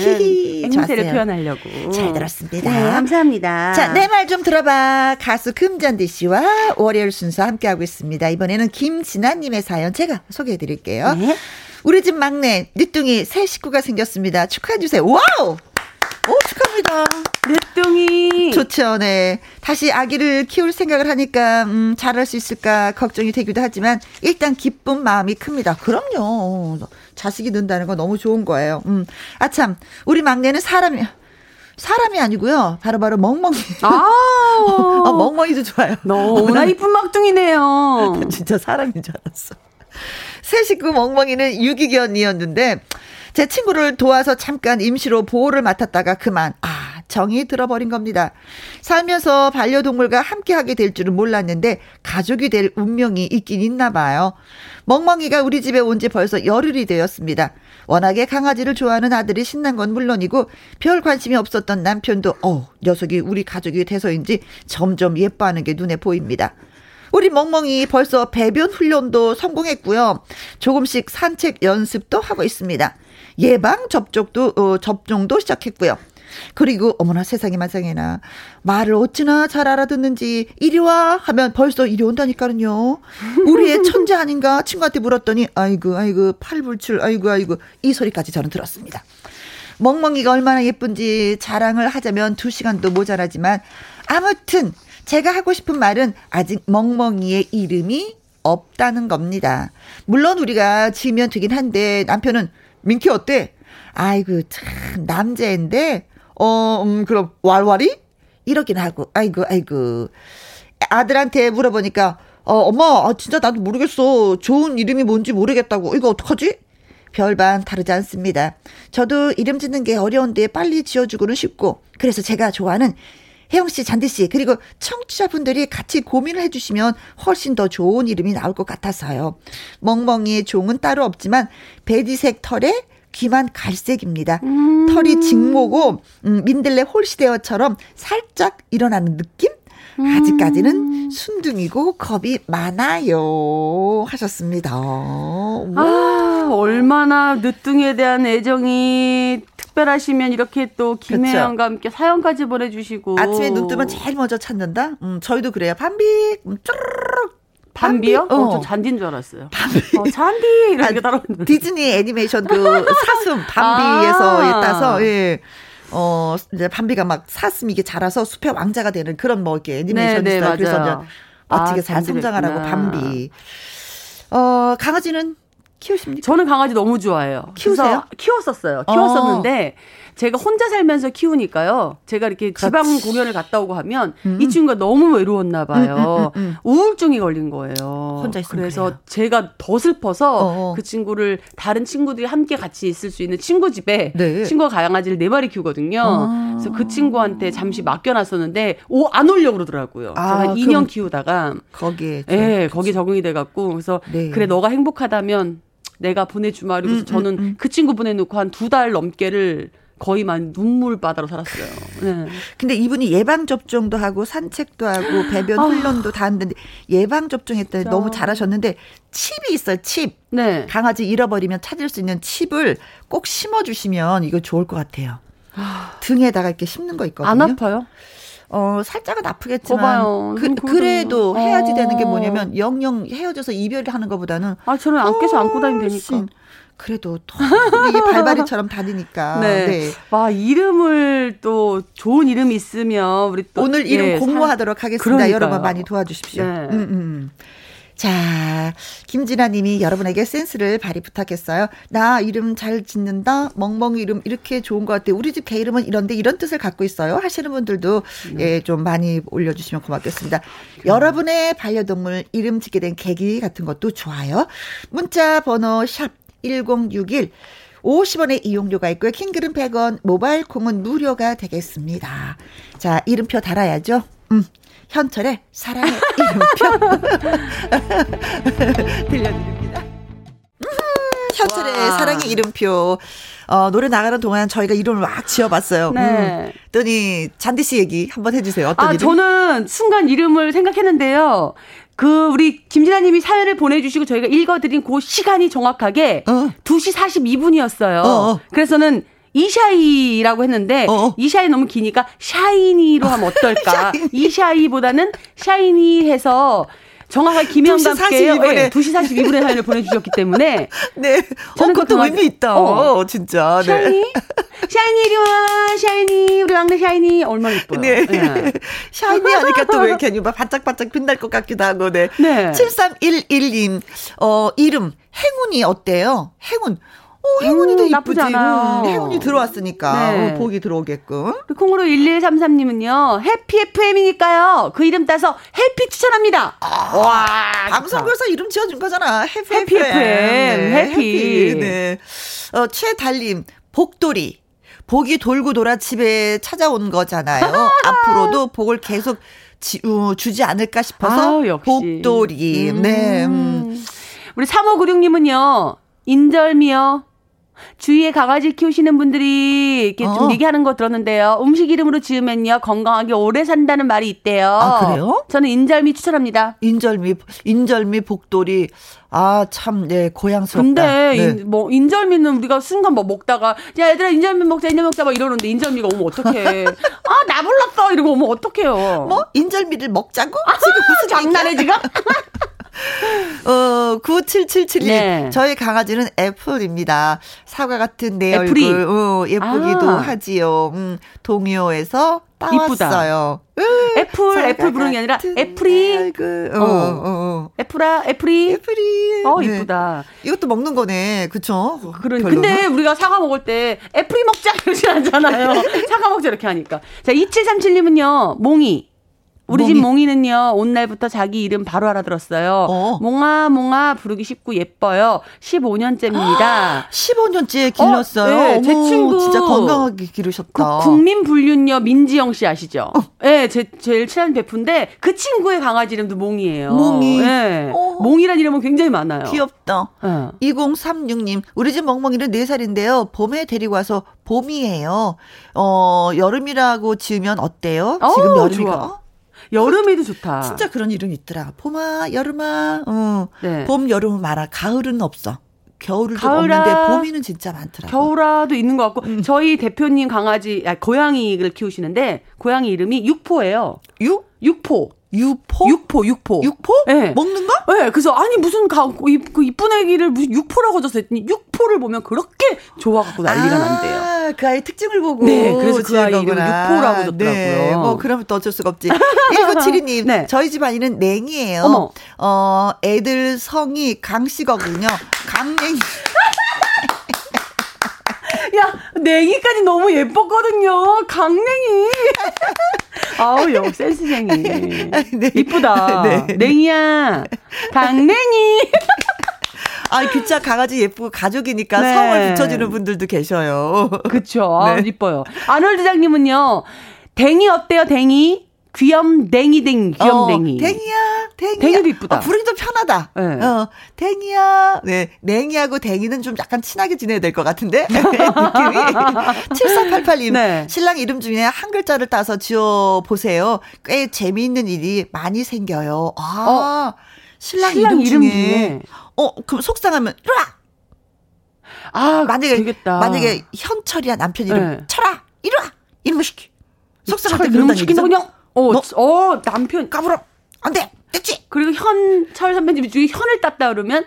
앵무새를 표현하려고. 잘 들었습니다. 네, 감사합니다. 자, 내 말 좀 들어봐. 가수 금잔디 씨와 월요일 순서 함께하고 있습니다. 이번에는 김진아님의 사연 제가 소개해드릴게요. 네? 우리 집 막내 늦둥이 새 식구가 생겼습니다. 축하해주세요. 와우! 오, 축하합니다. 늦둥이. 좋죠, 네. 다시 아기를 키울 생각을 하니까, 음, 잘할 수 있을까 걱정이 되기도 하지만, 일단 기쁜 마음이 큽니다. 그럼요. 자식이 는다는 거 너무 좋은 거예요. 음. 아참, 우리 막내는 사람이, 사람이 아니고요. 바로바로 멍멍이. 아, 어, 멍멍이도 좋아요. 너무나 이쁜 막둥이네요. 진짜 사람인 줄 알았어. 새 식구 멍멍이는 유기견이었는데, 제 친구를 도와서 잠깐 임시로 보호를 맡았다가 그만 아 정이 들어버린 겁니다. 살면서 반려동물과 함께하게 될 줄은 몰랐는데 가족이 될 운명이 있긴 있나 봐요. 멍멍이가 우리 집에 온 지 벌써 열흘이 되었습니다. 워낙에 강아지를 좋아하는 아들이 신난 건 물론이고 별 관심이 없었던 남편도 어 녀석이 우리 가족이 돼서인지 점점 예뻐하는 게 눈에 보입니다. 우리 멍멍이 벌써 배변 훈련도 성공했고요. 조금씩 산책 연습도 하고 있습니다. 예방 접종도 어, 접종도 시작했고요. 그리고 어머나 세상에만 상해나 말을 어찌나 잘 알아듣는지 이리 와 하면 벌써 이리 온다니까요. 우리의 천재 아닌가 친구한테 물었더니 아이고 아이고 팔불출 아이고 아이고 이 소리까지 저는 들었습니다. 멍멍이가 얼마나 예쁜지 자랑을 하자면 두 시간도 모자라지만 아무튼 제가 하고 싶은 말은 아직 멍멍이의 이름이 없다는 겁니다. 물론 우리가 지으면 되긴 한데 남편은 민키 어때? 아이고 참 남자인데 어 음, 그럼 왈왈이? 이러긴 하고 아이고 아이고 아들한테 물어보니까 어 엄마 아, 진짜 나도 모르겠어. 좋은 이름이 뭔지 모르겠다고. 이거 어떡하지? 별반 다르지 않습니다. 저도 이름 짓는 게 어려운데 빨리 지어주고는 쉽고 그래서 제가 좋아하는 혜영씨 잔디씨 그리고 청취자분들이 같이 고민을 해주시면 훨씬 더 좋은 이름이 나올 것 같아서요. 멍멍이의 종은 따로 없지만 베디색 털에 귀만 갈색입니다. 음. 털이 직모고 음, 민들레 홀시데어처럼 살짝 일어나는 느낌? 아직까지는 순둥이고 겁이 많아요 하셨습니다. 와. 아 아, 얼마나 늦둥이에 대한 애정이 특별하시면 이렇게 또 김혜영과 함께 사연까지 보내주시고. 아침에 눈 뜨면 제일 먼저 찾는다? 음, 저희도 그래요. 밤비, 쭈르륵. 밤비요? 밤비? 어, 저 잔디인 줄 알았어요. 밤비. 어, 잔디! 이런 게 따라왔는데. 디즈니 애니메이션도 사슴, 밤비에서 아~ 따서, 예. 어, 이제 밤비가 막 사슴 이게 자라서 숲의 왕자가 되는 그런 뭐 이렇게 애니메이션이 네, 있어요. 네, 그래서 이제 어떻게 아, 잘 성장하라고 밤비. 어, 강아지는? 키우십니까? 저는 강아지 너무 좋아해요. 키우세요? 키웠었어요. 키웠었는데 어. 제가 혼자 살면서 키우니까요. 제가 이렇게 지방 그렇지. 공연을 갔다 오고 하면 음. 이 친구가 너무 외로웠나 봐요. 음, 음, 음, 음. 우울증이 걸린 거예요. 혼자 있으면 그래서 그래요. 제가 더 슬퍼서 어. 그 친구를 다른 친구들이 함께 같이 있을 수 있는 친구 집에 네. 친구가 강아지를 네 마리 키우거든요. 아. 그래서 그 친구한테 잠시 맡겨놨었는데 오, 안 오려고 그러더라고요. 아, 제가 이 년 키우다가 거기에 네, 거기 적응이 돼갖고 그래서 네. 그래 너가 행복하다면 내가 보내주마. 그래서 음, 저는 음, 음. 그 친구 보내놓고 한 두 달 넘게를 거의만 눈물 바다로 살았어요. 네. 근데 이분이 예방접종도 하고 산책도 하고 배변 훈련도 다 했는데 예방접종했더니 너무 잘하셨는데 칩이 있어요. 칩. 네. 강아지 잃어버리면 찾을 수 있는 칩을 꼭 심어주시면 이거 좋을 것 같아요. 등에다가 이렇게 심는 거 있거든요. 안 아파요? 어, 살짝은 아프겠지만 그, 그래도 해야지 어. 되는 게 뭐냐면 영영 헤어져서 이별을 하는 것보다는 아 저는 안 깨서 안고 다니면 되니까 그래도 이게 발바리처럼 다니니까 네. 네. 와 이름을 또 좋은 이름이 있으면 우리 또 오늘 이름 네, 공모하도록 사... 하겠습니다. 그러니까요. 여러분 많이 도와주십시오. 네. 음, 음. 자, 김진아 님이 여러분에게 센스를 발휘 부탁했어요. 나 이름 잘 짓는다. 멍멍이 이름 이렇게 좋은 것 같아요. 우리 집 개 이름은 이런데 이런 뜻을 갖고 있어요. 하시는 분들도 음. 예, 좀 많이 올려주시면 고맙겠습니다. 음. 여러분의 반려동물 이름 짓게 된 계기 같은 것도 좋아요. 문자 번호 샵 일공육일 오십 원의 이용료가 있고요. 킹글은 백 원, 모바일 콩은 무료가 되겠습니다. 자, 이름표 달아야죠. 음. 현철의 사랑의 이름표 들려드립니다. 음, 현철의 와. 사랑의 이름표. 어, 노래 나가는 동안 저희가 이름을 막 지어봤어요. 네. 음, 그랬더니 잔디 씨 얘기 한번 해주세요. 어떤 아, 이름? 저는 순간 이름을 생각했는데요. 그 우리 김진아 님이 사연을 보내주시고 저희가 읽어드린 그 시간이 정확하게 어. 두 시 사십이 분이었어요. 어어. 그래서는 이샤이라고 했는데 어어. 이샤이 너무 기니까 샤이니로 하면 어떨까. 이샤이보다는 샤이니 해서 정확하게 김혜영과 함께 네, 두 시 사십이 분에 사연을 보내주셨기 때문에 네, 저는 어, 그것도 의미 있다. 어, 어, 진짜 샤이니 네. 샤이니 이리 와 샤이니 우리 왕래 샤이니 얼마나 예뻐요. 네. 네. 샤이니 하니까 또 왜 괜히 막 반짝반짝 빛날 것 같기도 하고 네. 네. 칠삼일일 님 어, 이름 행운이 어때요? 행운 오, 행운이도 음, 나쁘지 않아요. 음, 행운이 들어왔으니까 네. 어, 복이 들어오겠군. 콩으로 일일삼삼 님은요 해피 에프엠이니까요 그 이름 따서 해피 추천합니다. 아, 와 방송국에서 이름 지어준 거잖아. 해피, 해피 에프엠, 에프엠. 네, 해피, 해피. 네. 어, 최달림 복돌이 복이 돌고 돌아 집에 찾아온 거잖아요. 앞으로도 복을 계속 지, 어, 주지 않을까 싶어서 아, 복돌이 음. 네. 음. 우리 삼오구육 님은요 인절미요 주위에 강아지 키우시는 분들이 이렇게 어. 좀 얘기하는 거 들었는데요. 음식 이름으로 지으면요 건강하게 오래 산다는 말이 있대요. 아 그래요? 저는 인절미 추천합니다. 인절미, 인절미 복돌이 아 참 네 고향스럽다. 근데 네. 인, 뭐 인절미는 우리가 순간 뭐 먹다가 야 얘들아 인절미 먹자 인절미 먹자 막 이러는데 인절미가 오면 어떡해? 아 나 불렀어 이러고 오면 어떡해요? 뭐 인절미를 먹자고? 아하, 지금 무슨 장난해 지금? 어, 구칠칠칠 님 네. 저희 강아지는 애플입니다. 사과 같은 내 애플이. 얼굴 어, 예쁘기도 아. 하지요. 음, 동요에서 따왔어요. 으, 애플 애플 부르는 게 아니라 애플이 어, 어, 어. 애플아 애플이 애플이 어 이쁘다. 네. 이것도 먹는 거네, 그렇죠? 그런. 근데 우리가 사과 먹을 때 애플이 먹자 이러지 않잖아요. 사과 먹자 이렇게 하니까. 자 이칠삼칠 님은요 몽이. 우리 몽이. 집 몽이는요 온날부터 자기 이름 바로 알아들었어요. 어. 몽아 몽아 부르기 쉽고 예뻐요. 십오 년째입니다. 십오 년째 길렀어요. 어, 네, 제 친구 진짜 건강하게 기르셨다. 그 국민 불륜녀 민지영 씨 아시죠? 어. 네, 제 제일 친한 베프인데 그 친구의 강아지 이름도 몽이에요. 몽이. 네, 어. 몽이란 이름은 굉장히 많아요. 귀엽다. 네. 이공삼육 님 우리 집 멍멍이는 네 살인데요. 봄에 데리고 와서 봄이에요. 어 여름이라고 지으면 어때요? 어, 지금 여름이가. 좋아. 여름에도 좋다. 진짜 그런 이름이 있더라. 봄아, 여름아, 어. 네. 봄, 여름은 많아. 가을은 없어. 겨울을 좀 없는데 봄이는 진짜 많더라고요. 겨울아도 있는 것 같고 음. 저희 대표님 강아지 아, 고양이를 키우시는데 고양이 이름이 육포예요. 유? 육포. 육포? 육포, 육포. 육포? 네. 먹는 거? 네. 그래서, 아니, 무슨, 가, 이, 그 이쁜 애기를 무슨 육포라고 해줘서 했더니, 육포를 보면 그렇게 좋아갖고 난리가 아, 난대요. 그 아이 특징을 보고. 네. 그래서 그 아이 이름을 육포라고 줬더라고요. 네. 뭐, 그러면 또 어쩔 수가 없지. 일구칠이 님. 네. 저희 집안이는 냉이에요. 어머. 어, 애들 성이 강씨거든요. 강냉이. 야, 냉이까지 너무 예뻤거든요. 강냉이. 아우, 여 센스쟁이. 네. 이쁘다. 네. 냉이야. 강냉이. 아, 진짜 강아지 예쁘고 가족이니까 네. 성을 붙여주는 분들도 계셔요. 그쵸. 아우, 네. 이뻐요. 안월대장님은요. 댕이 어때요, 댕이? 귀염, 댕이, 댕이, 귀염, 댕이. 어, 댕이야, 댕이야. 댕이도 이쁘다. 어, 부르기 좀 편하다. 네. 어, 댕이야. 네. 댕이하고 댕이는 좀 약간 친하게 지내야 될 것 같은데? 느낌이. 칠사팔팔 님. 네. 신랑 이름 중에 한 글자를 따서 지어보세요. 꽤 재미있는 일이 많이 생겨요. 아, 어, 신랑, 신랑 이름, 이름 중에. 중에. 어, 그럼 속상하면, 이리와! 아, 만약에, 되겠다. 만약에 현철이야, 남편 이름. 네. 철아! 이리와! 이놈의 시키. 속상할 때 그런다는 얘기죠? 어, 너? 어, 남편. 까불어. 안 돼. 됐지. 그리고 현, 철 선배님 중에 현을 땄다 그러면,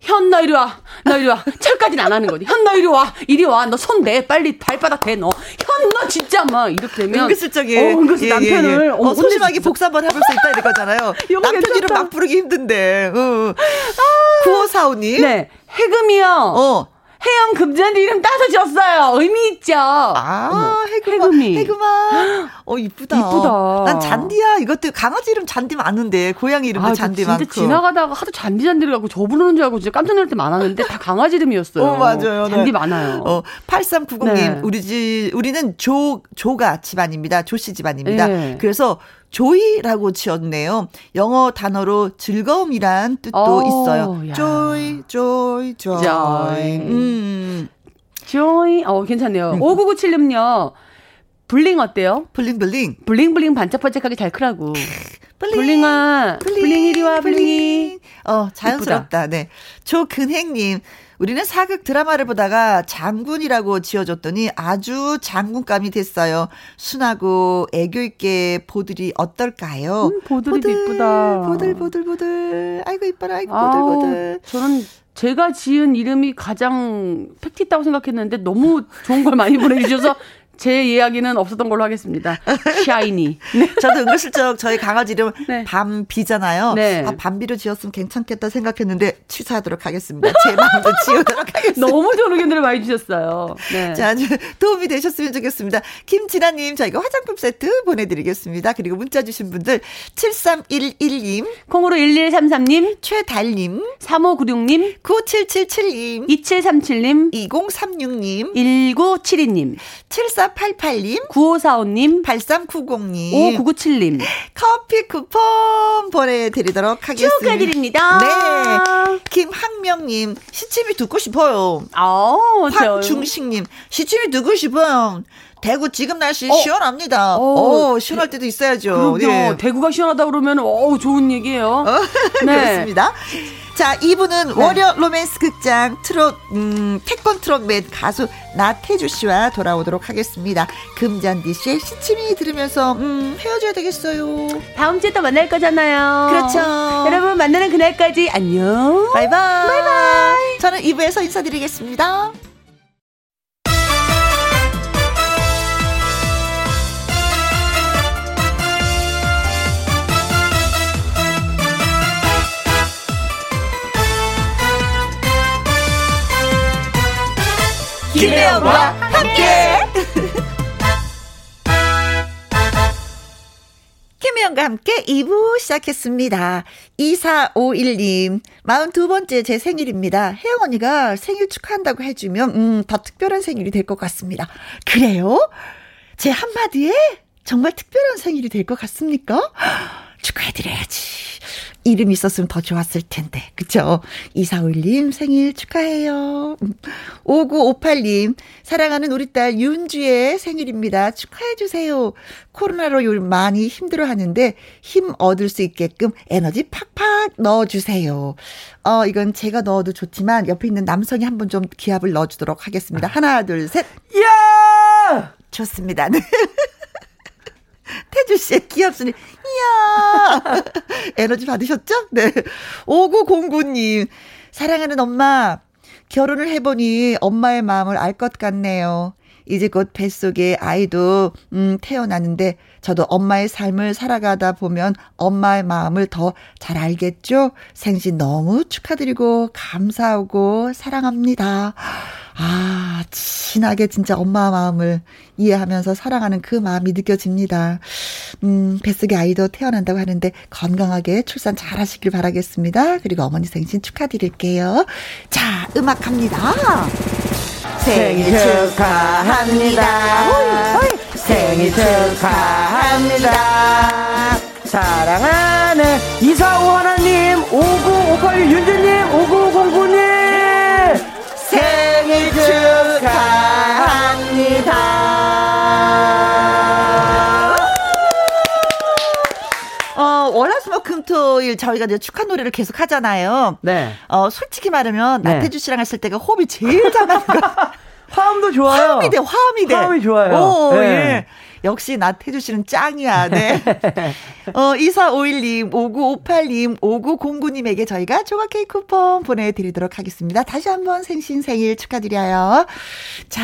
현, 너 이리 와. 너 이리 와. 철까지는 안 하는 거지. 현, 너 이리 와. 이리 와. 너 손 대. 빨리 발바닥 대, 너. 현, 너 진짜 막. 이렇게 되면. 은근슬쩍이. 어, 은근슬 예, 남편을. 예, 예. 어, 소심하게 복사 한번 해볼 수 있다, 이거잖아요. 남편 이름 막 부르기 힘든데. 어. 아. 구오사오 님. 네. 해금이요. 어. 혜영 금잔디 이름 따서 지었어요. 의미 있죠. 아, 해금아. 해금이. 해금아. 어, 이쁘다. 이쁘다. 난 잔디야. 이것도 강아지 이름 잔디 많은데 고양이 이름도 아, 잔디 많고. 진짜 지나가다가 하도 잔디 잔디를 갖고 저 부르는 줄 알고 진짜 깜짝 놀랄 때 많았는데 다 강아지 이름이었어요. 어, 맞아요. 잔디 네. 많아요. 어, 팔삼구공 님. 네. 우리 집 우리는 조 조가 집안입니다. 조씨 집안입니다. 네. 그래서 조이라고 지었네요. 영어 단어로 즐거움이란 뜻도 오, 있어요. 야. 조이, 조이, 조이. 조이. 음. 조이. 어, 괜찮네요. 음. 오구구칠 님요. 블링 어때요? 블링블링. 블링블링 반짝반짝하게 잘 크라고. 블링. 블링아. 블링. 블링 이리와, 블링이. 어, 자연스럽다. 예쁘다. 네. 조근행님. 우리는 사극 드라마를 보다가 장군이라고 지어줬더니 아주 장군감이 됐어요. 순하고 애교 있게 보들이 어떨까요? 음, 보들이 보들, 이쁘다. 보들, 보들, 보들. 아이고, 이뻐라. 아이고, 보들, 아우, 보들. 저는 제가 지은 이름이 가장 팩트 있다고 생각했는데 너무 좋은 걸 많이 보내주셔서 제 이야기는 없었던 걸로 하겠습니다. 샤이니. 네. 저도 은근슬쩍 저희 강아지 이름 네. 밤비잖아요. 네. 아, 밤비로 지었으면 괜찮겠다 생각했는데 취소하도록 하겠습니다. 제 마음도 지우도록 하겠습니다. 너무 좋은 의견들을 많이 주셨어요. 네. 자, 도움이 되셨으면 좋겠습니다. 김진아님 저희가 화장품 세트 보내드리겠습니다. 그리고 문자 주신 분들 칠삼일일 님, 콩으로 일일삼삼 님, 최달님, 삼오구육 님, 구칠칠칠 님, 이칠삼칠 님, 이공삼육 님, 일구칠이 님, 칠삼 팔팔 님, 구오사오 님, 팔삼구공 님, 오구구칠 님 커피 쿠폰 보내드리도록 하겠습니다. 축하드립니다. 네, 김학명님 시침이 듣고 싶어요. 황중식님 시침이 듣고 싶어요. 대구 지금 날씨 어. 시원합니다. 어. 오, 시원할 때도 있어야죠. 네. 대구가 시원하다 그러면 오, 좋은 얘기예요. 어. 네. 그렇습니다. 자, 이분은 네. 월요 로맨스 극장 트롯, 음, 태권 트롯맨 가수 나태주 씨와 돌아오도록 하겠습니다. 금잔디 씨의 시침이 들으면서, 음, 헤어져야 되겠어요. 다음 주에 또 만날 거잖아요. 그렇죠. 여러분, 만나는 그날까지 안녕. 바이바이. 바이바이. 저는 이 부에서 인사드리겠습니다. 김혜영과 함께 김혜영과 함께 이 부 시작했습니다. 이사오일 님 마흔두 번째 제 생일입니다. 혜영 언니가 생일 축하한다고 해주면 음, 더 특별한 생일이 될 것 같습니다. 그래요? 제 한마디에 정말 특별한 생일이 될 것 같습니까? 축하해드려야지. 이름이 있었으면 더 좋았을 텐데. 그쵸? 이사오일 님 생일 축하해요. 오구오팔 님 사랑하는 우리 딸 윤주의 생일입니다. 축하해주세요. 코로나로 많이 힘들어하는데 힘 얻을 수 있게끔 에너지 팍팍 쓱 넣어주세요. 어, 이건 제가 넣어도 좋지만 옆에 있는 남성이 한번 좀 기합을 넣어주도록 하겠습니다. 하나, 둘, 셋. 이야! 좋습니다. 네. 태주 씨의 기합 소리. 이야! 에너지 받으셨죠? 네. 오구공구 님. 사랑하는 엄마. 결혼을 해보니 엄마의 마음을 알 것 같네요. 이제 곧 뱃속에 아이도 음, 태어나는데 저도 엄마의 삶을 살아가다 보면 엄마의 마음을 더 잘 알겠죠? 생신 너무 축하드리고 감사하고 사랑합니다. 아, 진하게 진짜 엄마 마음을 이해하면서 사랑하는 그 마음이 느껴집니다. 음, 뱃속에 아이도 태어난다고 하는데 건강하게 출산 잘 하시길 바라겠습니다. 그리고 어머니 생신 축하드릴게요. 자, 음악 갑니다. 생일 축하합니다. 오이, 오이. 생일 축하합니다. 사랑하는 이사오 하나님, 오구오팔 윤주님, 오구공구 님 생일 축하합니다. 어, 월화수목금토일 저희가 이제 축하 노래를 계속 하잖아요. 네. 어, 솔직히 말하면 네. 나태주 씨랑 했을 때가 호흡이 제일 잘 맞는 것 같아요. 화음도 좋아요. 화음이 돼, 화음이 돼. 화음이 좋아요. 오, 네. 예. 역시 나태주 씨는 짱이야. 네. 어, 이사오일 님, 오구오팔 님, 오구공구 님에게 저희가 조각 케이크 쿠폰 보내드리도록 하겠습니다. 다시 한번 생신 생일 축하드려요. 자,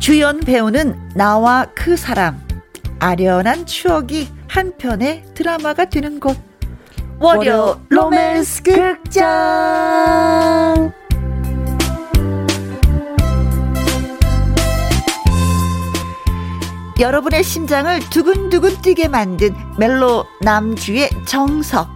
주연 배우는 나와 그 사람, 아련한 추억이 한 편의 드라마가 되는 곳, 월요 로맨스 극장. 여러분의 심장을 두근두근 뛰게 만든 멜로 남주의 정석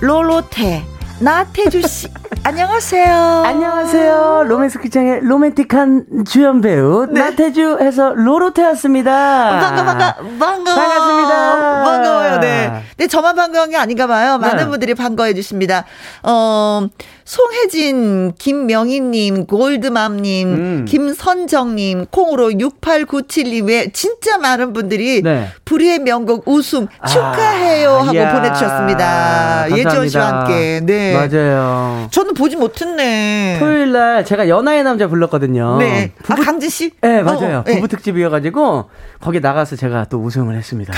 롤로테 나태주씨 안녕하세요. 안녕하세요. 로맨스 극장의 로맨틱한 주연배우 네. 나태주에서 로로테였습니다. 반가 반가 반가워. 반갑습니다. 반가워요. 네. 네, 저만 반가운 게 아닌가 봐요. 많은 네. 분들이 반가워해 주십니다. 어, 송혜진, 김명희님, 골드맘님, 음. 김선정님, 콩으로 육팔구칠님의 진짜 많은 분들이 네. 불의의 명곡 우승 아, 축하해요 하고 이야. 보내주셨습니다. 예지원 씨와 함께. 네. 맞아요. 저는 보지 못했네. 토요일 날 제가 연하의 남자 불렀거든요. 네. 부부... 아, 강진 씨? 네, 맞아요. 어, 네. 부부특집이어가지고 거기 나가서 제가 또 우승을 했습니다.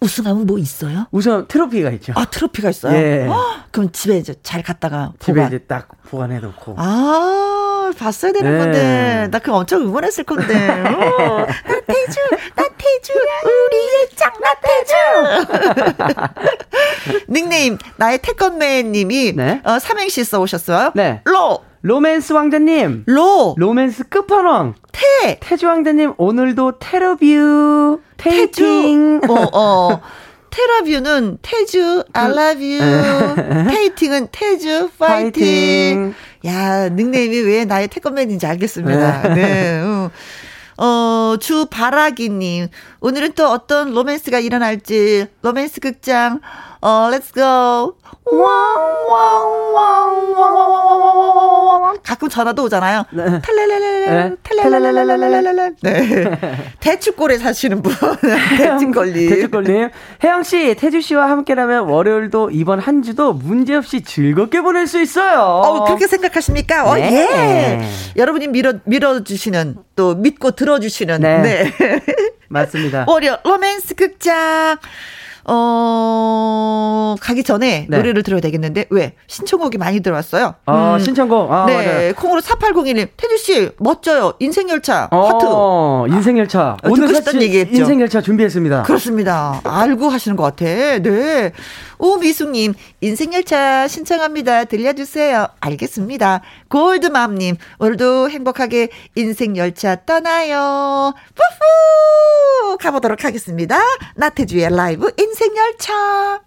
우승하면 뭐 있어요? 우승하면 트로피가 있죠. 아, 트로피가 있어요? 예. 허, 그럼 집에 이제 잘 갔다가 보관. 집에 이제 딱 보관해놓고. 아, 봤어야 되는 네. 건데. 나 그거 엄청 응원했을 건데. 오, 나태주, 나태주, 우리의 짝 나태주. 닉네임, 나의 태권매님이 네? 어, 삼행시 써오셨어요. 네. 로. 로맨스 왕자님. 로. 로맨스 끝판왕. 태. 태주 왕자님, 오늘도 테러뷰. 테이팅. 태주. 어, 어. 테러뷰는 태주, I love you. 테이팅은 태주, 파이팅. 파이팅. 야, 닉네임이 왜 나의 태권맨인지 알겠습니다. 네. 응. 어, 주바라기님. 오늘은 또 어떤 로맨스가 일어날지. 로맨스 극장. 어, 렛츠 고. 왕왕왕왕왕왕왕왕왕 가끔 전화도 오잖아요. 탈랄랄랄랄 탈랄랄랄랄랄랄 네. 대축골에 사시는 분. 대축골님. 대축골님. 혜영 씨, 태주 씨와 함께라면 월요일도 이번 한 주도 문제 없이 즐겁게 보낼 수 있어요. 어, 그렇게 생각하십니까? 어, 네. 예. 네. 여러분이 밀어 밀어 주시는 또 믿고 들어 주시는 네. 네. 맞습니다. 월요 로맨스 극장. 어, 가기 전에 네. 노래를 들어야 되겠는데, 왜? 신청곡이 많이 들어왔어요. 아, 음. 신청곡? 아, 네. 맞아요. 콩으로 사팔공일님, 태주씨, 멋져요. 인생열차, 어, 하트. 어, 인생열차. 아, 오늘 사실 얘기했죠. 인생열차 준비했습니다. 그렇습니다. 알고 하시는 것 같아. 네. 오미숙님, 인생열차 신청합니다. 들려주세요. 알겠습니다. 골드맘님, 오늘도 행복하게 인생열차 떠나요. 후후! 가보도록 하겠습니다. 나태주의 라이브 인 인생열차.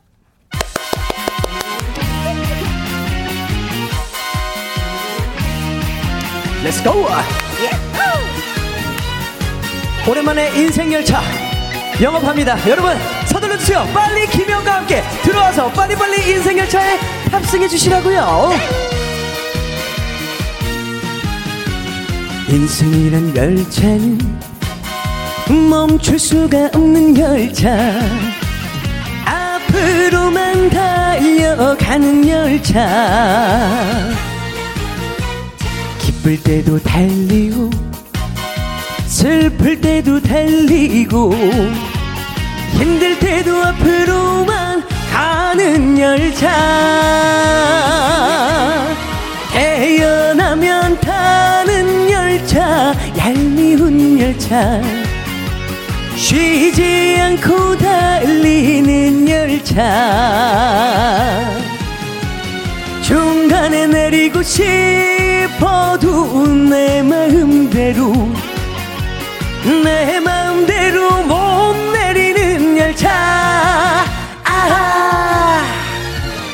Let's go. Yeah. 오랜만에 인생열차 영업합니다. 여러분 서둘러 주세요. 빨리 김혜영과 함께 들어와서 빨리빨리 인생열차에 탑승해 주시라고요. 인생이란 열차는 멈출 수가 없는 열차. 앞으로만 달려가는 열차. 기쁠 때도 달리고 슬플 때도 달리고 힘들 때도 앞으로만 가는 열차. 태어나면 타는 열차. 얄미운 열차. 쉬지 않고 달리는 열차. 중간에 내리고 싶어도 내 마음대로 내 마음대로 못 내리는 열차. 아하.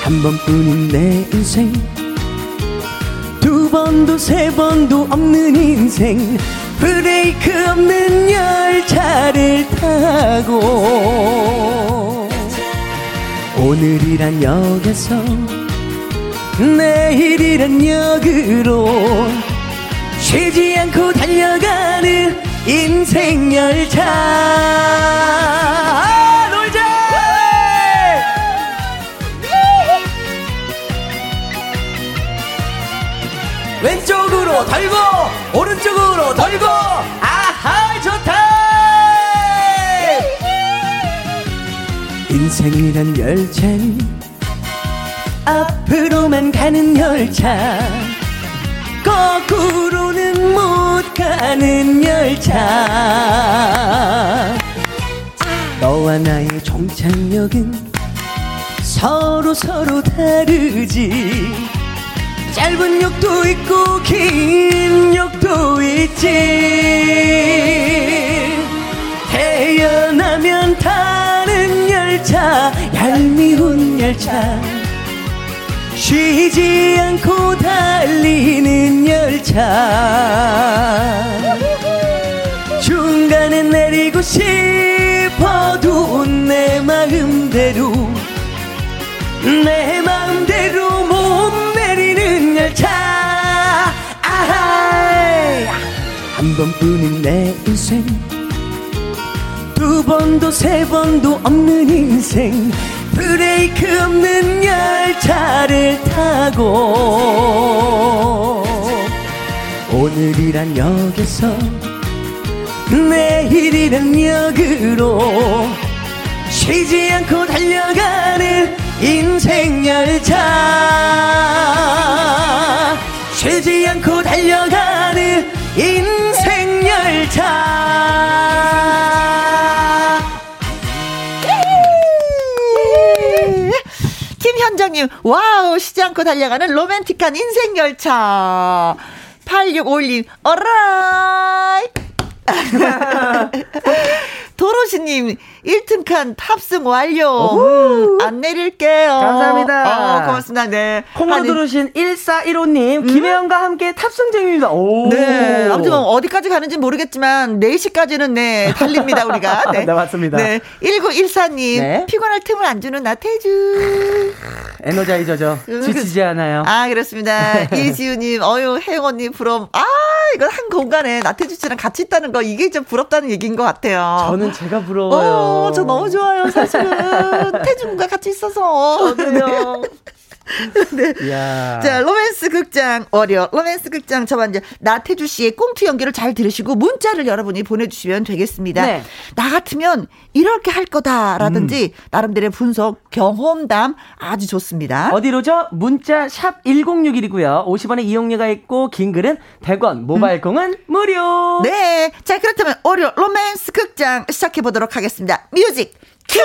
한 번뿐인 내 인생 두 번도 세 번도 없는 인생. 브레이크 없는 열차를 타고 오늘이란 역에서 내일이란 역으로 쉬지 않고 달려가는 인생열차. 아, 놀자. 왼쪽으로 돌고 오른쪽으로 돌고. 아하, 좋다. 인생이란 열차는 앞으로만 가는 열차. 거꾸로는 못 가는 열차. 너와 나의 종착역은 서로 서로 다르지. 짧은 역도 있고 긴 역도 있지. 깨어나면 타는 열차, 얄미운 열차, 쉬지 않고 달리는 열차. 중간에 내리고 싶어도 내 마음대로, 내 마음대로 못 내리는 열차. 아하이. 한 번뿐인 내 인생, 두 번도 세 번도 없는 인생, 브레이크 없는 열차를 타고 오늘이란 역에서 내일이란 역으로 쉬지 않고 달려가는 인생열차, 쉬지 않고 달려가는 인생열차. 현정님, 와우, 쉬지 않고 달려가는 로맨틱한 인생열차. 팔육오일 님, 어라이. 도로시님, 일 등 칸 탑승 완료. 오우. 안 내릴게요. 감사합니다. 어, 고맙습니다. 네. 콩으로 들으신 일사일오 님, 김혜영과 음? 함께 탑승 중입니다. 오. 네. 아무튼 어디까지 가는지 모르겠지만, 네 시까지는 네, 달립니다, 우리가. 네, 네 맞습니다. 네. 일구일사 님, 네? 피곤할 틈을 안 주는 나태주. 에너자이저죠. 지치지 않아요. 아, 그렇습니다. 이지우님, 어유, 혜영언니, 부러움. 아, 이건 한 공간에 나태주 씨랑 같이 있다는 거, 이게 좀 부럽다는 얘기인 것 같아요. 저는 제가 부러워요. 오, 저 너무 좋아요. 사실은 태준과 같이 있어서. 저도요. 네. 자, 로맨스 극장 월요 로맨스 극장 저반전 나태주 씨의 꽁트 연기를 잘 들으시고 문자를 여러분이 보내주시면 되겠습니다. 네. 나 같으면 이렇게 할 거다라든지 음. 나름대로의 분석 경험담 아주 좋습니다. 어디로죠? 문자 샵 일공육일이고요. 오십 원의 이용료가 있고 긴 글은 백 원, 모바일공은 음. 무료. 네. 자, 그렇다면 월요 로맨스 극장 시작해 보도록 하겠습니다. 뮤직 큐.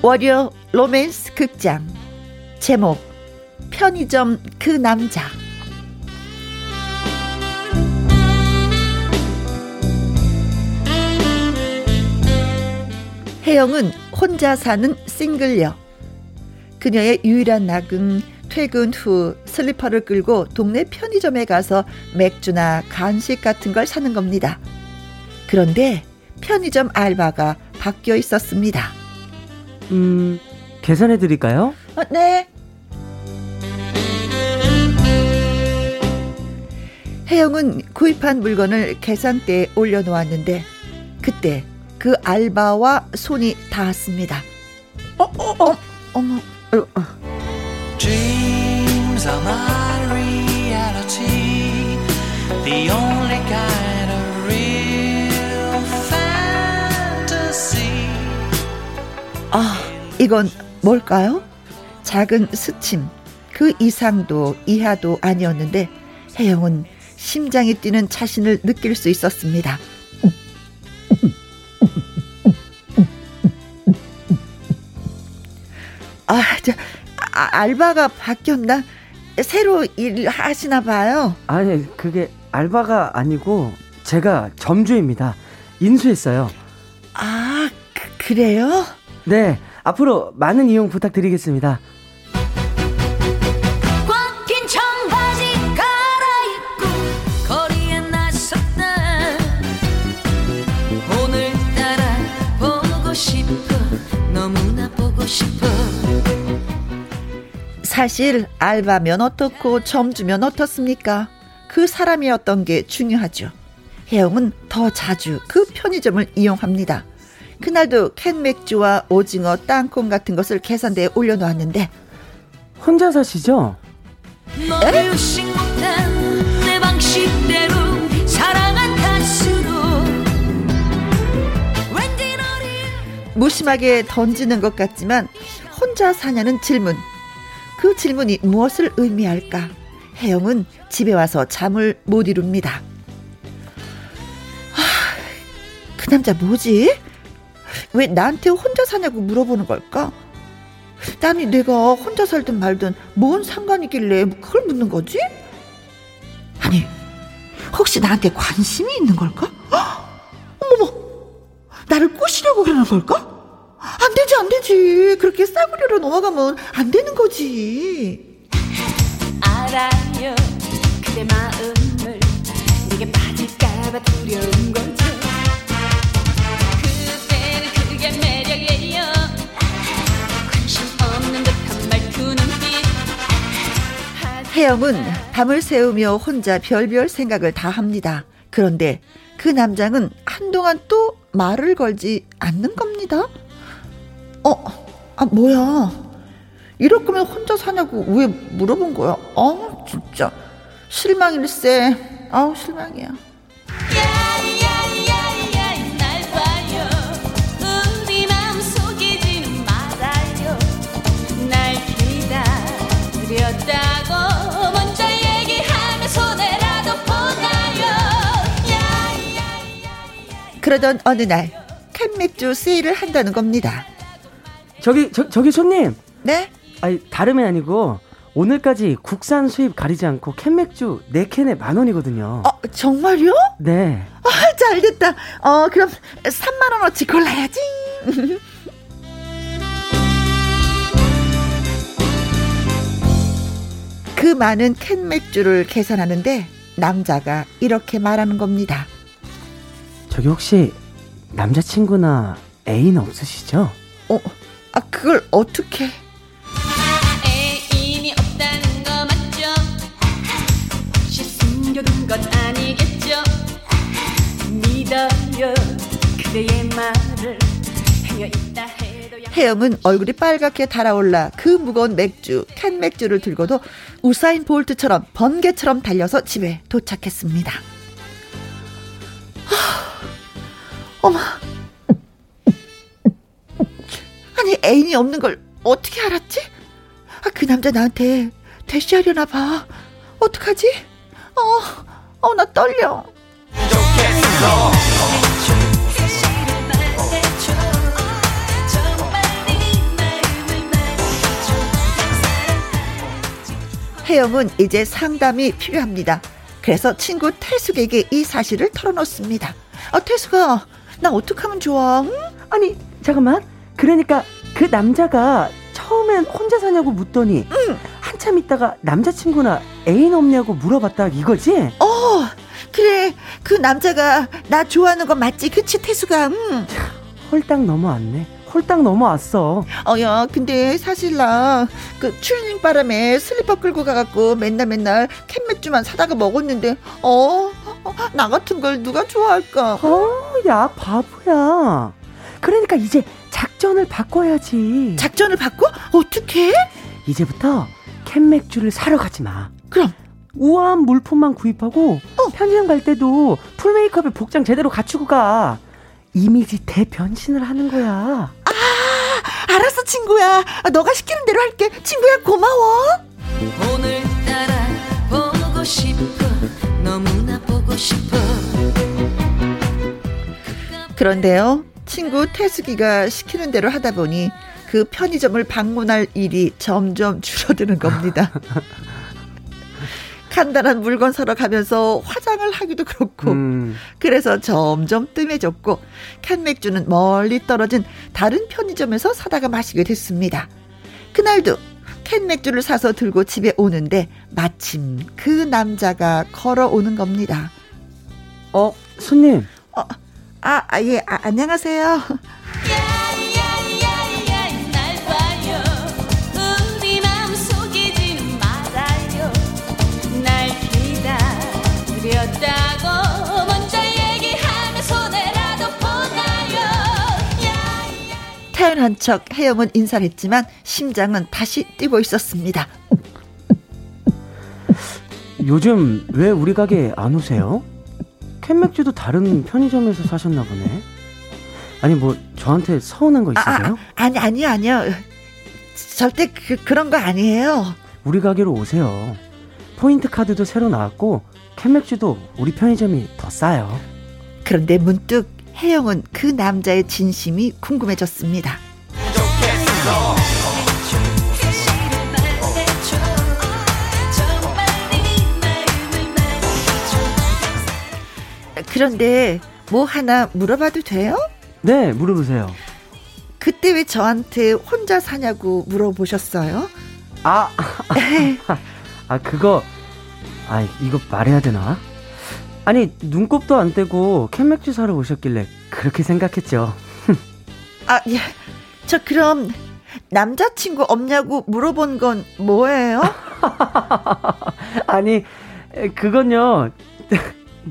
월요 로맨스 극장 제목 편의점 그 남자. 혜영은 혼자 사는 싱글녀. 그녀의 유일한 낙은 퇴근 후 슬리퍼를 끌고 동네 편의점에 가서 맥주나 간식 같은 걸 사는 겁니다. 그런데 편의점 알바가 바뀌어 있었습니다. 음, 계산해 드릴까요? 어, 네. 혜영은 구입한 물건을 계산대에 올려놓았는데 그때 그 알바와 손이 닿았습니다. 어, 어, 어, 어 어머. 어, 어. Dreams are my reality. The only kind of real fantasy. 아, 이건 뭘까요? 작은 스침, 그 이상도 이하도 아니었는데 혜영은 심장이 뛰는 자신을 느낄 수 있었습니다. 아, 저, 아, 알바가 바뀌었나? 새로 일 하시나 봐요. 아니, 그게 알바가 아니고 제가 점주입니다. 인수했어요. 아, 그, 그래요? 네, 앞으로 많은 이용 부탁드리겠습니다. 꽉 낀 청바지 갈아입고 거리에 나섰다. 오늘따라 보고 싶어, 너무나 보고 싶어. 사실 알바면 어떻고 점주면 어떻습니까? 그 사람이었던 게 중요하죠. 혜영은 더 자주 그 편의점을 이용합니다. 그날도 캔 맥주와 오징어, 땅콩 같은 것을 계산대에 올려놓았는데. 혼자 사시죠? 에? 내 방식대로 사랑한 탓으로. 무심하게 던지는 것 같지만 혼자 사냐는 질문. 그 질문이 무엇을 의미할까? 혜영은 집에 와서 잠을 못 이룹니다. 하, 그 남자 뭐지? 왜 나한테 혼자 사냐고 물어보는 걸까? 아니 내가 혼자 살든 말든 뭔 상관이길래 그걸 묻는 거지? 아니 혹시 나한테 관심이 있는 걸까? 어머머, 나를 꼬시려고 그러는 걸까? 안 되지 안 되지, 그렇게 싸구려로 넘어가면 안 되는 거지. 알아요 그대 마음을, 내게 빠질까봐 두려운 거죠. 그대는 그게 매력이에요. 관심 없는 듯한 말투 눈빛. 혜영은 밤을 새우며 혼자 별별 생각을 다 합니다. 그런데 그 남장은 한동안 또 말을 걸지 않는 겁니다. 어, 아, 뭐야. 이럴 거면 혼자 사냐고 왜 물어본 거야? 어, 진짜. 실망일세. 아우, 실망이야. 그러던 어느 날, 캔맥주 세일을 한다는 겁니다. 저기 저, 저기 손님. 네? 아니 다름이 아니고 오늘까지 국산 수입 가리지 않고 캔맥주 네 캔에 만 원이거든요. 어, 정말요? 네. 아, 잘됐다. 어, 그럼 삼만 원어치 골라야지. 그 많은 캔맥주를 계산하는데 남자가 이렇게 말하는 겁니다. 저기 혹시 남자친구나 애인 없으시죠? 어? 아, 그걸 어떻게? 애인이 없다는 거 맞죠? 혹시 숨겨둔 건 아니겠죠? 믿어요 그대의 말을. 행여 있다 해도 혜영은 얼굴이 빨갛게 달아올라 그 무거운 맥주, 캔 맥주를 들고도 우사인 볼트처럼 번개처럼 달려서 집에 도착했습니다. 어머, 아니 애인이 없는 걸 어떻게 알았지? 아, 그 남자 나한테 대시하려나 봐. 어떡하지? 어, 어, 나 떨려. 혜영은 이제 상담이 필요합니다. 그래서 친구 태숙에게 이 사실을 털어놓습니다. 아, 태숙아, 나 어떡하면 좋아? 응? 아니 잠깐만, 그러니까 그 남자가 처음엔 혼자 사냐고 묻더니 응. 한참 있다가 남자친구나 애인 없냐고 물어봤다 이거지? 어, 그래. 그 남자가 나 좋아하는 건 맞지? 그치 태수가? 응. 홀딱 넘어왔네. 홀딱 넘어왔어. 어, 야, 근데 사실 나 그 추리닝 바람에 슬리퍼 끌고 가갖고 맨날 맨날 캔맥주만 사다가 먹었는데 어, 어, 나 같은 걸 누가 좋아할까? 어, 야 바보야. 그러니까 이제 작전을 바꿔야지. 작전을 바꿔? 어떻게? 이제부터 캔맥주를 사러 가지 마. 그럼 우아한 물품만 구입하고 어. 편의점 갈 때도 풀 메이크업에 복장 제대로 갖추고 가. 이미지 대변신을 하는 거야. 아, 알았어 친구야. 너가 시키는 대로 할게. 친구야 고마워. 오늘따라 보고 싶어. 너무나 보고 싶어. 그런데요, 친구 태숙이가 시키는 대로 하다 보니 그 편의점을 방문할 일이 점점 줄어드는 겁니다. 간단한 물건 사러 가면서 화장을 하기도 그렇고 음. 그래서 점점 뜸해졌고 캔맥주는 멀리 떨어진 다른 편의점에서 사다가 마시게 됐습니다. 그날도 캔맥주를 사서 들고 집에 오는데 마침 그 남자가 걸어오는 겁니다. 어? 손님? 어, 아, 아, 예, 아, 안녕하세요. 태연한 척 혜영은 인사를 했지만 심장은 다시 뛰고 있었습니다. 요즘 왜 우리 가게 안 오세요? 캔맥주도 다른 편의점에서 사셨나 보네. 아니 뭐 저한테 서운한 거 있으세요? 아, 아니 아니요 아니요. 절대 그, 그런 거 아니에요. 우리 가게로 오세요. 포인트 카드도 새로 나왔고 캔맥주도 우리 편의점이 더 싸요. 그런데 문득 혜영은 그 남자의 진심이 궁금해졌습니다. 그런데 뭐 하나 물어봐도 돼요? 네, 물어보세요. 그때 왜 저한테 혼자 사냐고 물어보셨어요? 아, 아 그거, 아 이거 말해야 되나? 아니 눈곱도 안 떼고 캔맥주 사러 오셨길래 그렇게 생각했죠. 아, 예, 저 그럼 남자친구 없냐고 물어본 건 뭐예요? 아니 그건요.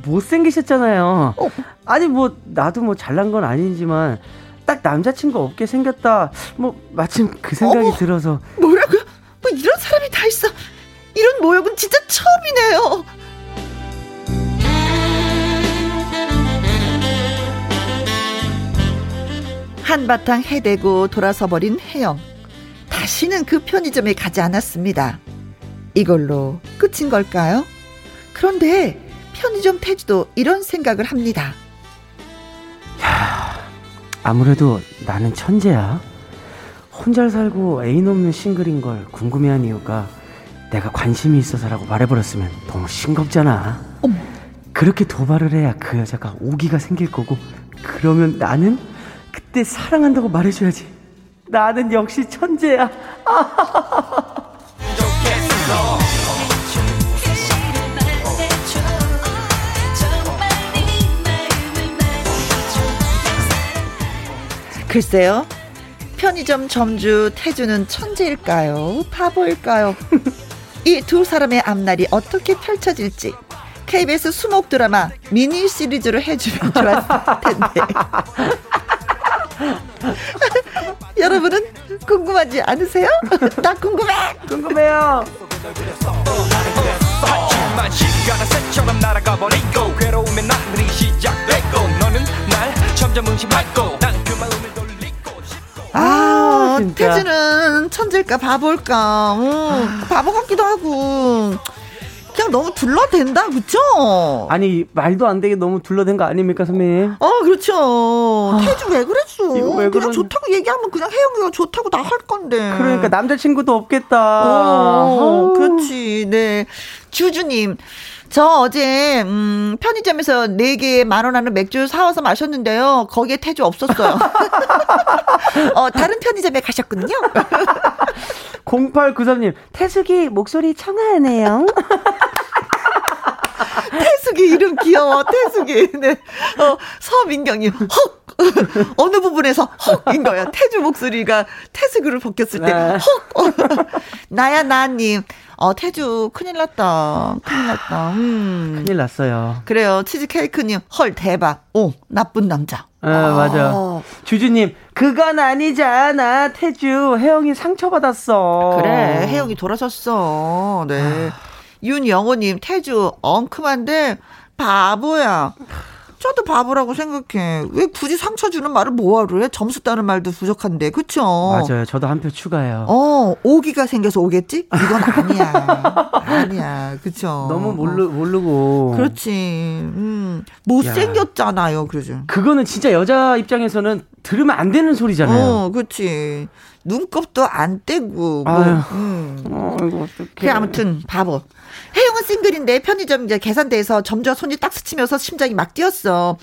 못생기셨잖아요. 어? 아니 뭐 나도 뭐 잘난 건 아니지만 딱 남자친구 없게 생겼다 뭐 마침 그 생각이 어머, 들어서. 뭐라고요? 뭐 이런 사람이 다 있어. 이런 모욕은 진짜 처음이네요. 한바탕 해대고 돌아서버린 혜영. 다시는 그 편의점에 가지 않았습니다. 이걸로 끝인 걸까요? 그런데 편의점 태주도 이런 생각을 합니다. 야, 아무래도 나는 천재야. 혼자 살고 애인 없는 싱글인 걸 궁금해한 이유가 내가 관심이 있어서라고 말해버렸으면 너무 싱겁잖아. 어머. 그렇게 도발을 해야 그 여자가 오기가 생길 거고 그러면 나는 그때 사랑한다고 말해줘야지. 나는 역시 천재야. 글쎄요, 편의점 점주 태주는 천재일까요? 바보일까요? 이 두 사람의 앞날이 어떻게 펼쳐질지 케이비에스 수목 드라마 미니 시리즈로 해주면 좋았을 텐데. 여러분은 궁금하지 않으세요? 나 궁금해! 궁금해요! 아, 진짜. 태주는 천재일까 바보일까. 음, 바보 같기도 하고 그냥 너무 둘러댄다, 그쵸? 아니 말도 안 되게 너무 둘러댄 거 아닙니까 선배님? 어, 그렇죠. 태주 왜 그랬어? 이거 왜 그냥 그런... 좋다고 얘기하면 그냥 혜영이가 좋다고 다 할 건데. 그러니까 남자친구도 없겠다. 어, 어, 그렇지. 네, 주주님, 저 어제 음, 편의점에서 네 개에 만 원 하는 맥주 사와서 마셨는데요, 거기에 태주 없었어요. 어, 다른 편의점에 가셨군요. 공팔구삼 님, 태숙이 목소리 청아하네요. 태숙이 이름 귀여워. 태숙이. 네. 어, 서민경이 헉. 어느 부분에서 헉인 거야. 태주 목소리가 태숙이를 벗겼을 때 네. 헉. 나야 나님. 어, 태주 큰일 났다. 큰일 났다. 음. 큰일 났어요. 그래요. 치즈케이크님. 헐 대박. 오, 나쁜 남자. 네, 아, 맞아. 주주님, 그건 아니잖아. 태주, 혜영이 상처받았어. 그래, 혜영이 돌아섰어. 네. 아. 윤영호님, 태주 엉큼한데 바보야. 저도 바보라고 생각해. 왜 굳이 상처 주는 말을 뭐하러 해? 점수 따는 말도 부족한데, 그쵸? 맞아요. 저도 한 표 추가해요. 어, 오기가 생겨서 오겠지? 이건 아니야. 아니야, 그쵸? 너무 모르, 모르고. 그렇지. 음, 못생겼잖아요, 그러죠. 그거는 진짜 여자 입장에서는 들으면 안 되는 소리잖아요. 어, 그렇지. 눈곱도 안 떼고. 뭐. 음. 어, 이거 어떡해. 그래, 아무튼 바보. 혜영은 싱글인데 편의점 이제 계산대에서 점주와 손이 딱 스치면서 심장이 막 뛰었어.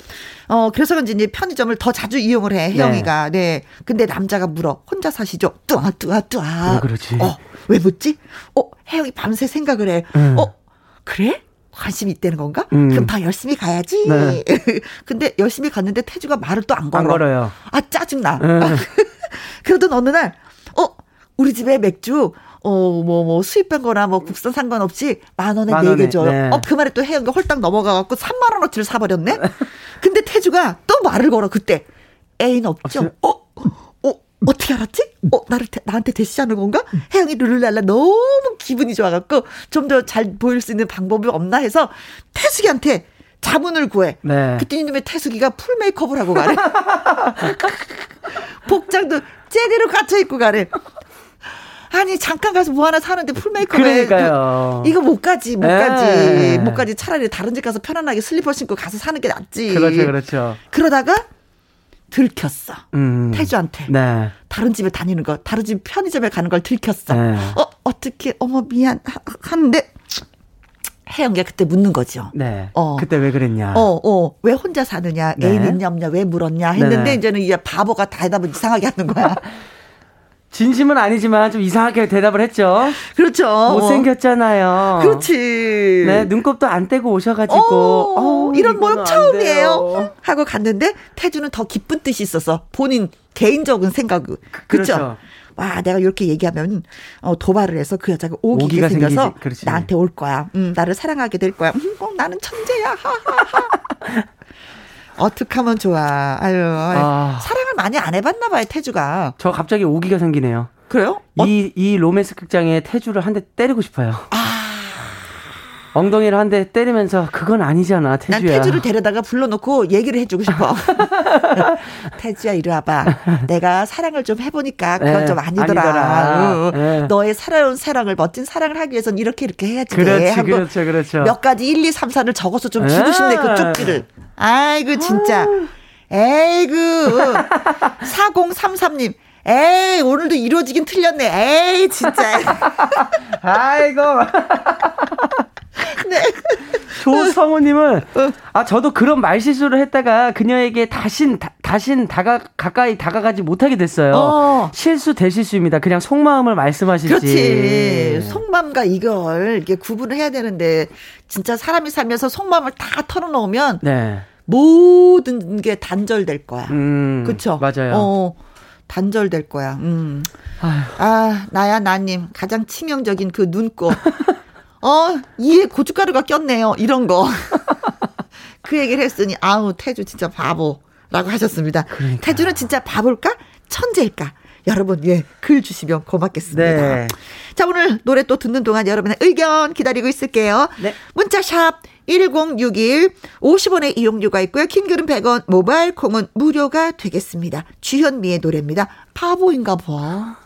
어, 그래서 그런지 이제 편의점을 더 자주 이용을 해, 혜영이가. 네. 네. 근데 남자가 물어. 혼자 사시죠? 뚜아, 뚜아, 뚜아. 왜 그러지? 어, 왜 묻지? 어, 혜영이 밤새 생각을 해. 음. 어, 그래? 관심이 있다는 건가? 음. 그럼 다 열심히 가야지. 네. 근데 열심히 갔는데 태주가 말을 또 안 걸어. 안 걸어요. 아, 짜증나. 음. 그러던 어느 날, 어, 우리 집에 맥주, 어, 뭐, 뭐, 수입한 거나 뭐, 국산 상관없이 만 원에 네 개 줘요. 네. 어, 그 말에 또 혜영이가 홀딱 넘어가갖고 삼만 원어치를 사버렸네? 근데 태주가 또 말을 걸어, 그때. 애인 없죠? 어, 어, 어떻게 알았지? 어, 나를, 나한테 대시하는 건가? 혜영이 룰루랄라 너무 기분이 좋아갖고 좀 더 잘 보일 수 있는 방법이 없나 해서 태숙이한테 자문을 구해. 네. 그때 이놈의 태숙이가 풀 메이크업을 하고 가래. 복장도 제대로 갖춰 입고 가래. 아니 잠깐 가서 뭐 하나 사는데 풀메이크업 그러니까요. 이거 못 가지 못 에이. 가지 못 가지. 차라리 다른 집 가서 편안하게 슬리퍼 신고 가서 사는 게 낫지. 그렇죠 그렇죠. 그러다가 들켰어. 음. 태주한테. 네. 다른 집에 다니는 거, 다른 집 편의점에 가는 걸 들켰어. 네. 어 어떻게 어머 미안 하, 하는데 혜영이가 그때 묻는 거죠. 네. 어. 그때 왜 그랬냐. 어, 어. 왜 혼자 사느냐. 애인 네. 있냐 없냐. 왜 물었냐. 했는데 네네. 이제는 이 바보가 대답을 이상하게 하는 거야. 진심은 아니지만 좀 이상하게 대답을 했죠. 그렇죠. 못생겼잖아요. 그렇지. 네, 눈곱도 안 떼고 오셔가지고. 오, 오, 이런 모욕 처음이에요. 하고 갔는데 태주는 더 기쁜 뜻이 있어서 본인 개인적인 생각을. 그렇죠. 그렇죠. 와, 내가 이렇게 얘기하면 어, 도발을 해서 그 여자가 오기가 생겨서 나한테 올 거야. 음, 나를 사랑하게 될 거야. 음, 어, 나는 천재야. 어떡하면 좋아. 아유, 아... 사랑을 많이 안 해봤나 봐요, 태주가. 저 갑자기 오기가 생기네요. 그래요? 이, 어... 이 로맨스 극장에 태주를 한 대 때리고 싶어요. 아. 엉덩이를 한 대 때리면서 그건 아니잖아, 태주야. 난 태주를 데려다가 불러놓고 얘기를 해주고 싶어. 태주야 이리 와봐. 내가 사랑을 좀 해보니까 그건 네, 좀 아니더라. 아니더라. 네. 너의 살아온 사랑을 멋진 사랑을 하기 위해선 이렇게 이렇게 해야지. 그렇지, 그렇죠, 그렇죠. 몇 가지 일, 이, 삼, 사를 적어서 좀 주고 싶네, 그 쪽지를. 아이고 진짜. 에이구. 사공삼삼 님. 에이 오늘도 이루어지긴 틀렸네. 에이 진짜. 아이고. 네. 조성우님은 어. 아 저도 그런 말실수를 했다가 그녀에게 다신 다, 다신 다가 가까이 다가가지 못하게 됐어요. 어. 실수 대실수입니다. 그냥 속마음을 말씀하시지. 그렇지. 속마음과 이걸 이렇게 구분을 해야 되는데 진짜 사람이 살면서 속마음을 다 털어놓으면 네. 모든 게 단절될 거야. 음, 그렇죠. 맞아요. 어. 단절될 거야. 음. 아휴. 아 나야 나님 가장 치명적인 그 눈곱. 어, 이에 고춧가루가 꼈네요. 이런 거. 그 얘기를 했으니 아우 태주 진짜 바보라고 하셨습니다. 그러니까. 태주는 진짜 바볼까? 천재일까? 여러분 예, 글 주시면 고맙겠습니다. 네. 자 오늘 노래 또 듣는 동안 여러분의 의견 기다리고 있을게요. 네. 문자샵 일공육일 오십 원의 이용료가 있고요. 킹글은 백 원 모바일 콩은 무료가 되겠습니다. 주현미의 노래입니다. 바보인가 봐.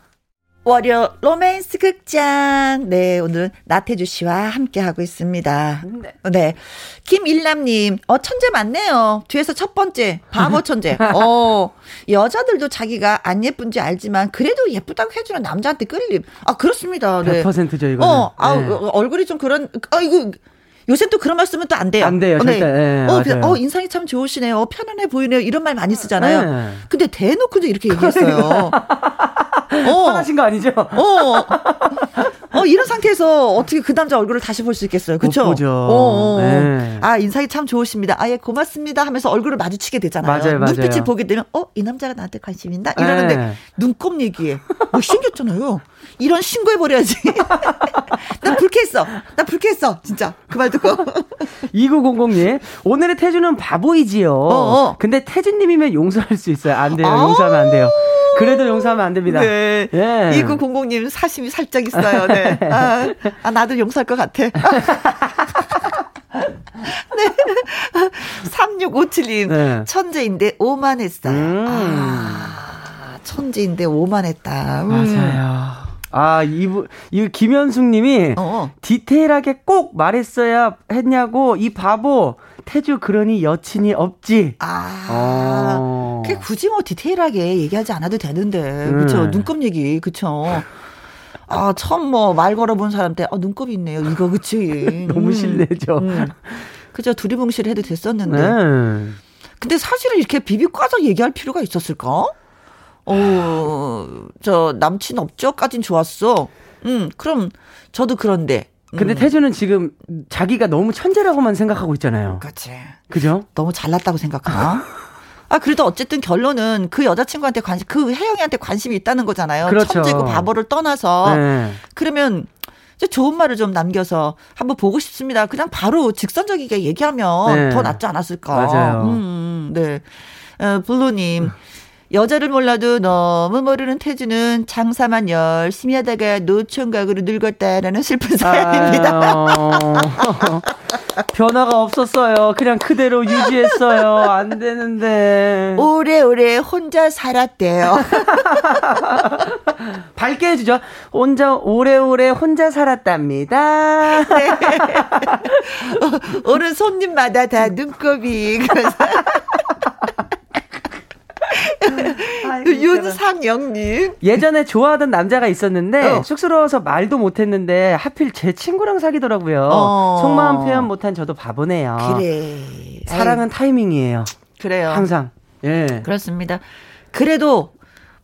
월요 로맨스 극장. 네, 오늘은 나태주 씨와 함께하고 있습니다. 네. 네. 김일남님, 어, 천재 맞네요. 뒤에서 첫 번째, 바보 천재. 어, 여자들도 자기가 안 예쁜지 알지만, 그래도 예쁘다고 해주는 남자한테 끌림. 아, 그렇습니다. 네. 백 퍼센트죠, 이거는. 어, 아 네. 얼굴이 좀 그런, 아이고. 요새 또 그런 말 쓰면 또 안 돼요. 안 돼요. 절대. 네. 네, 어, 어, 인상이 참 좋으시네요. 편안해 보이네요. 이런 말 많이 쓰잖아요. 네. 근데 대놓고도 이렇게 얘기했어요. 어. 화나신 거 아니죠? 어. 어, 이런 상태에서 어떻게 그 남자 얼굴을 다시 볼 수 있겠어요. 그쵸? 못 보죠. 어. 네. 아, 인상이 참 좋으십니다. 아, 예, 고맙습니다 하면서 얼굴을 마주치게 되잖아요. 맞아요, 맞아요. 눈빛을 보게 되면, 어, 이 남자가 나한테 관심 있나? 이러는데, 네. 눈곱 얘기에. 뭐, 신겼잖아요. 이런 신고해버려야지. 난 불쾌했어. 난 불쾌했어. 진짜. 그 말 듣고. 이구공공 님. 오늘의 태주는 바보이지요. 어어. 근데 태주님이면 용서할 수 있어요. 안 돼요. 용서하면 안 돼요. 그래도 용서하면 안 됩니다. 네. 예. 이구공공 님 사심이 살짝 있어요. 네. 아, 아, 나도 용서할 것 같아. 네. 삼육오칠 님. 네. 천재인데 오만했어요. 음. 아, 천재인데 오만했다. 음. 맞아요. 아, 이분, 이 김현숙 님이 어어. 디테일하게 꼭 말했어야 했냐고, 이 바보, 태주 그러니 여친이 없지. 아. 그게 굳이 뭐 디테일하게 얘기하지 않아도 되는데. 음. 그쵸. 눈곱 얘기. 그쵸. 아, 처음 뭐 말 걸어본 사람한테, 아, 눈곱이 있네요. 이거, 그치. 너무 실례죠. 음, 음. 그쵸. 두리뭉실 해도 됐었는데. 음. 근데 사실은 이렇게 비비과서 얘기할 필요가 있었을까? 어, 저, 남친 없죠? 까진 좋았어. 음, 그럼, 저도 그런데. 음. 근데 태주는 지금 자기가 너무 천재라고만 생각하고 있잖아요. 그치. 그죠? 너무 잘났다고 생각하나? 아, 그래도 어쨌든 결론은 그 여자친구한테 관심, 그 혜영이한테 관심이 있다는 거잖아요. 그렇죠. 천재고 바보를 떠나서. 네. 그러면, 좋은 말을 좀 남겨서 한번 보고 싶습니다. 그냥 바로 직선적이게 얘기하면 네. 더 낫지 않았을까. 맞아요. 음, 네. 어, 블루님. 여자를 몰라도 너무 모르는 태주는 장사만 열심히 하다가 노총각으로 늙었다라는 슬픈 사연입니다. 변화가 없었어요. 그냥 그대로 유지했어요. 안 되는데. 오래오래 혼자 살았대요. 밝게 해주죠. 혼자 오래오래 혼자 살았답니다. 네. 오늘 손님마다 다 눈곱이. 윤상영님. 예전에 좋아하던 남자가 있었는데 어. 쑥스러워서 말도 못했는데 하필 제 친구랑 사귀더라고요. 어. 속마음 표현 못한 저도 바보네요. 그래. 사랑은 아유. 타이밍이에요. 그래요. 항상. 예. 그렇습니다. 그래도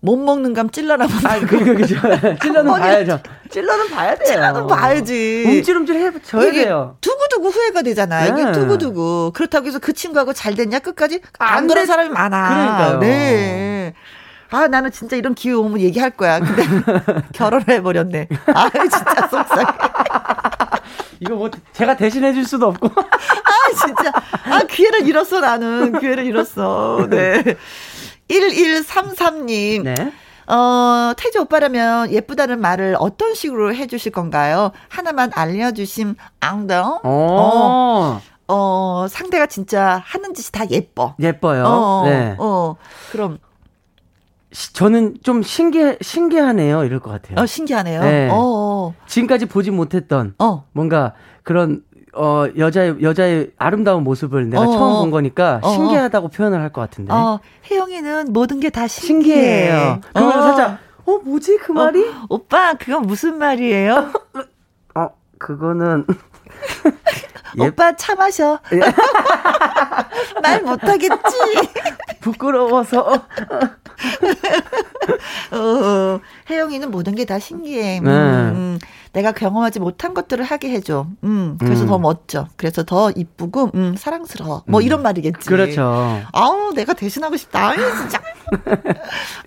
못 먹는 감 찔러라면. 아, 그죠, 그죠. 찔러는 봐야죠. 찔러는 봐야 돼요. 찔러는 봐야지. 움찔움찔 해줘야 돼요. 두고두고 후회가 되잖아. 네. 이게 두고두고. 그렇다고 해서 그 친구하고 잘 됐냐? 끝까지? 안, 안 그런 사람이 많아. 그러니까요. 네. 아, 나는 진짜 이런 기회 오면 얘기할 거야. 근데 결혼을 해버렸네. 아, 진짜 속상해. 이거 뭐 제가 대신해 줄 수도 없고. 아, 진짜. 아, 기회를 잃었어, 나는. 기회를 잃었어. 네. 일일삼삼 님. 네. 어, 태주 오빠라면 예쁘다는 말을 어떤 식으로 해 주실 건가요? 하나만 알려 주심 앙덩. 어. 어, 상대가 진짜 하는 짓이 다 예뻐. 예뻐요. 어. 네. 어. 그럼 저는 좀 신기해, 신기하네요. 이럴 것 같아요. 어, 신기하네요. 네. 어. 지금까지 보지 못했던 어. 뭔가 그런 어, 여자의, 여자의 아름다운 모습을 내가 어어. 처음 본 거니까 신기하다고 어어. 표현을 할 것 같은데. 어, 혜영이는 모든 게 다 신기해. 신기해요. 그러면 어. 살짝, 어, 뭐지? 그 말이? 어, 오빠, 그건 무슨 말이에요? 어, 그거는. 예. 오빠, 차 마셔. 예. 말 못하겠지. 부끄러워서. 어, 혜영이는 모든 게 다 신기해. 음, 네. 음, 내가 경험하지 못한 것들을 하게 해줘. 음, 그래서 음. 더 멋져. 그래서 더 이쁘고 음, 사랑스러워. 뭐 음. 이런 말이겠지. 그렇죠. 아우, 내가 대신하고 싶다. 아유, 진짜.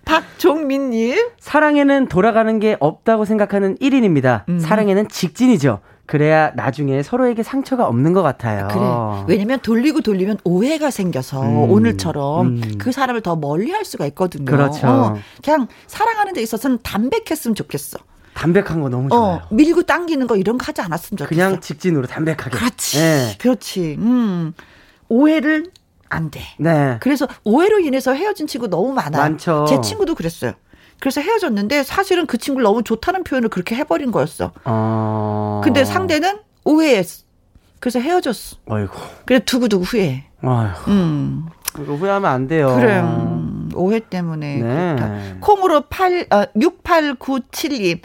박종민님. 사랑에는 돌아가는 게 없다고 생각하는 일 인입니다. 음. 사랑에는 직진이죠. 그래야 나중에 서로에게 상처가 없는 것 같아요. 그래. 왜냐면 돌리고 돌리면 오해가 생겨서 음. 오늘처럼 음. 그 사람을 더 멀리할 수가 있거든요. 그렇죠. 어, 그냥 사랑하는 데 있어서는 담백했으면 좋겠어. 담백한 거 너무 좋아요. 어, 밀고 당기는 거 이런 거 하지 않았으면 좋겠어. 그냥 직진으로 담백하게. 그렇지. 네. 그렇지. 음. 오해를 안 돼. 네. 그래서 오해로 인해서 헤어진 친구 너무 많아요. 많죠. 제 친구도 그랬어요. 그래서 헤어졌는데 사실은 그 친구를 너무 좋다는 표현을 그렇게 해버린 거였어. 어... 근데 상대는 오해했어. 그래서 헤어졌어. 아이고. 그래 두고두고 후회해. 아이고. 음. 이거 후회하면 안 돼요. 그래. 음. 오해 때문에. 네. 그렇다. 콩으로 육팔구칠이.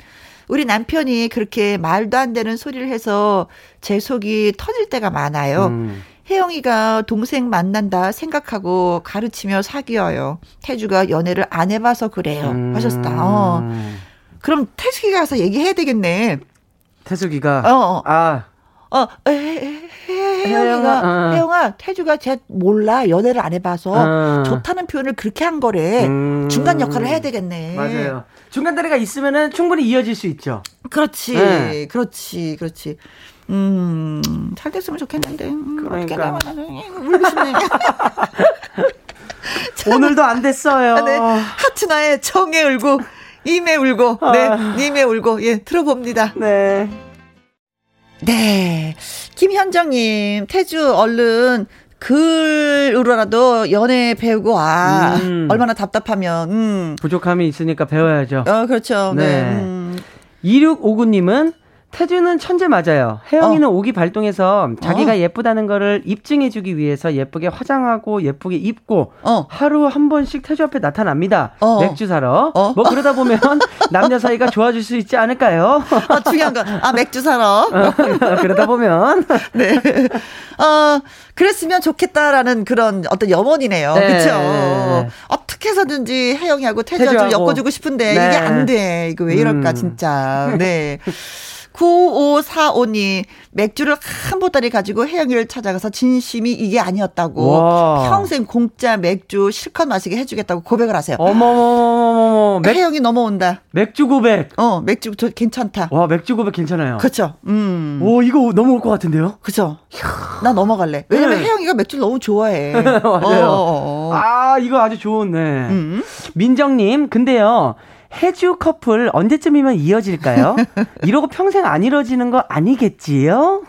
우리 남편이 그렇게 말도 안 되는 소리를 해서 제 속이 터질 때가 많아요. 음. 혜영이가 동생 만난다 생각하고 가르치며 사귀어요. 태주가 연애를 안 해봐서 그래요. 음. 하셨다. 어. 그럼 태숙이가 가서 얘기해야 되겠네. 태숙이가? 어, 어. 아. 어, 혜영이가, 어. 혜영아, 태주가 쟤 몰라. 연애를 안 해봐서 어. 좋다는 표현을 그렇게 한 거래. 음. 중간 역할을 해야 되겠네. 맞아요. 중간 다리가 있으면은 충분히 이어질 수 있죠. 그렇지. 네. 그렇지. 그렇지. 음, 잘 됐으면 좋겠는데. 음, 그러니까. 울고 싶네. 오늘도 안 됐어요. 네. 하춘아의 정에 울고, 임에 울고, 네. 아. 님에 울고, 예, 들어봅니다. 네. 네. 김현정님, 태주 얼른 글으로라도 연애 배우고 와. 음. 얼마나 답답하면, 음. 부족함이 있으니까 배워야죠. 어, 그렇죠. 네. 네. 음. 이육오구 님은 태주는 천재 맞아요. 혜영이는 어. 오기 발동해서 자기가 어. 예쁘다는 거를 입증해주기 위해서 예쁘게 화장하고 예쁘게 입고 어. 하루 한 번씩 태주 앞에 나타납니다. 어. 맥주 사러. 어. 뭐 그러다 보면 남녀 사이가 좋아질 수 있지 않을까요? 어, 중요한 건 아, 맥주 사러. 그러다 보면. 네. 어, 그랬으면 좋겠다라는 그런 어떤 염원이네요. 네. 그렇죠. 네. 어떻게 해서든지 혜영이하고 태주를 좀 엮어주고 싶은데 네. 이게 안 돼. 이거 왜 이럴까 음. 진짜. 네. 구오사오님 맥주를 한 보따리 가지고 혜영이를 찾아가서 진심이 이게 아니었다고 와. 평생 공짜 맥주 실컷 마시게 해주겠다고 고백을 하세요. 어머머머머머. 맥... 혜영이 넘어온다. 맥주 고백. 어, 맥주 저, 괜찮다. 와, 맥주 고백 괜찮아요. 그렇죠. 음. 오, 이거 넘어올 것 같은데요? 그렇죠. 나 넘어갈래. 왜냐면 네. 혜영이가 맥주를 너무 좋아해. 맞아요. 어, 어. 아, 이거 아주 좋네. 음. 민정님, 근데요. 해주 커플 언제쯤이면 이어질까요? 이러고 평생 안 이뤄지는 거 아니겠지요?